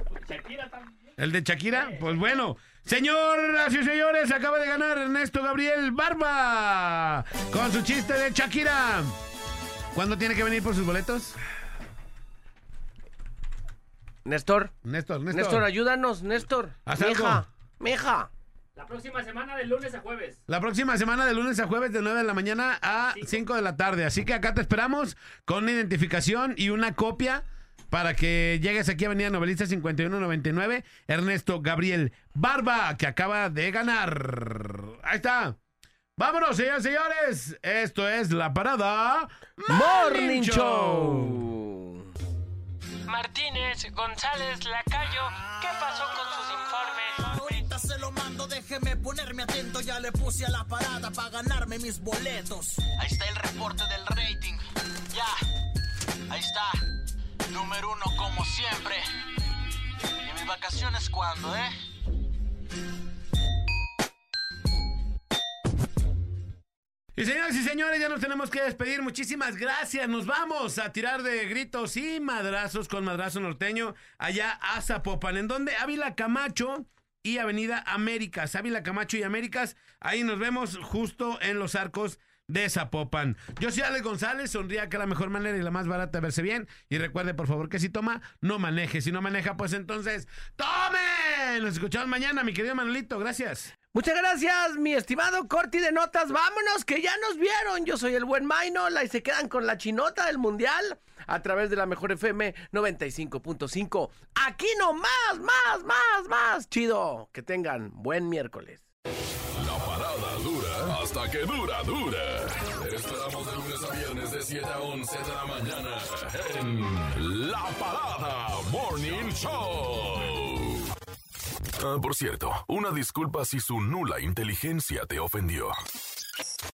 pues Shakira también. ¿El de Shakira? Sí. Pues bueno. Señoras y señores, acaba de ganar Ernesto Gabriel Barba con su chiste de Shakira. ¿Cuándo tiene que venir por sus boletos? Néstor. Néstor, Néstor. Néstor, ayúdanos, Néstor. Haz algo. Meja, meja. La próxima semana de lunes a jueves. La próxima semana de lunes a jueves de nueve de la mañana a sí. cinco de la tarde. Así que acá te esperamos con una identificación y una copia para que llegues aquí a Avenida Novelista cincuenta y uno noventa y nueve. Ernesto Gabriel Barba, que acaba de ganar. Ahí está. Vámonos, señores, señores. Esto es La Parada Morning, Morning Show. Martínez, González, Lacayo, ¿qué pasó con sus informes? Ahorita se lo mando, déjeme ponerme atento. Ya le puse a la parada para ganarme mis boletos. Ahí está el reporte del rating. Ya, ahí está. Número uno como siempre. ¿Y mis vacaciones cuándo, eh? Y señoras y señores, ya nos tenemos que despedir. Muchísimas gracias. Nos vamos a tirar de gritos y madrazos con Madrazo Norteño allá a Zapopan, en donde Ávila Camacho y Avenida Américas. Ávila Camacho y Américas. Ahí nos vemos justo en los arcos de Zapopan. Yo soy Alex González. Sonría, que la mejor manera y la más barata de verse bien. Y recuerde, por favor, que si toma, no maneje. Si no maneja, pues entonces, ¡tome! Nos escuchamos mañana, mi querido Manolito. Gracias. Muchas gracias, mi estimado Corti de Notas. Vámonos, que ya nos vieron. Yo soy el buen Mainola y se quedan con la chinota del mundial a través de La Mejor F M noventa y cinco punto cinco. Aquí no más, más, más, más. Chido. Que tengan buen miércoles. La parada dura hasta que dura, dura. Te esperamos de lunes a viernes de siete a once de la mañana en La Parada Morning Show. Ah, por cierto, una disculpa si su nula inteligencia te ofendió.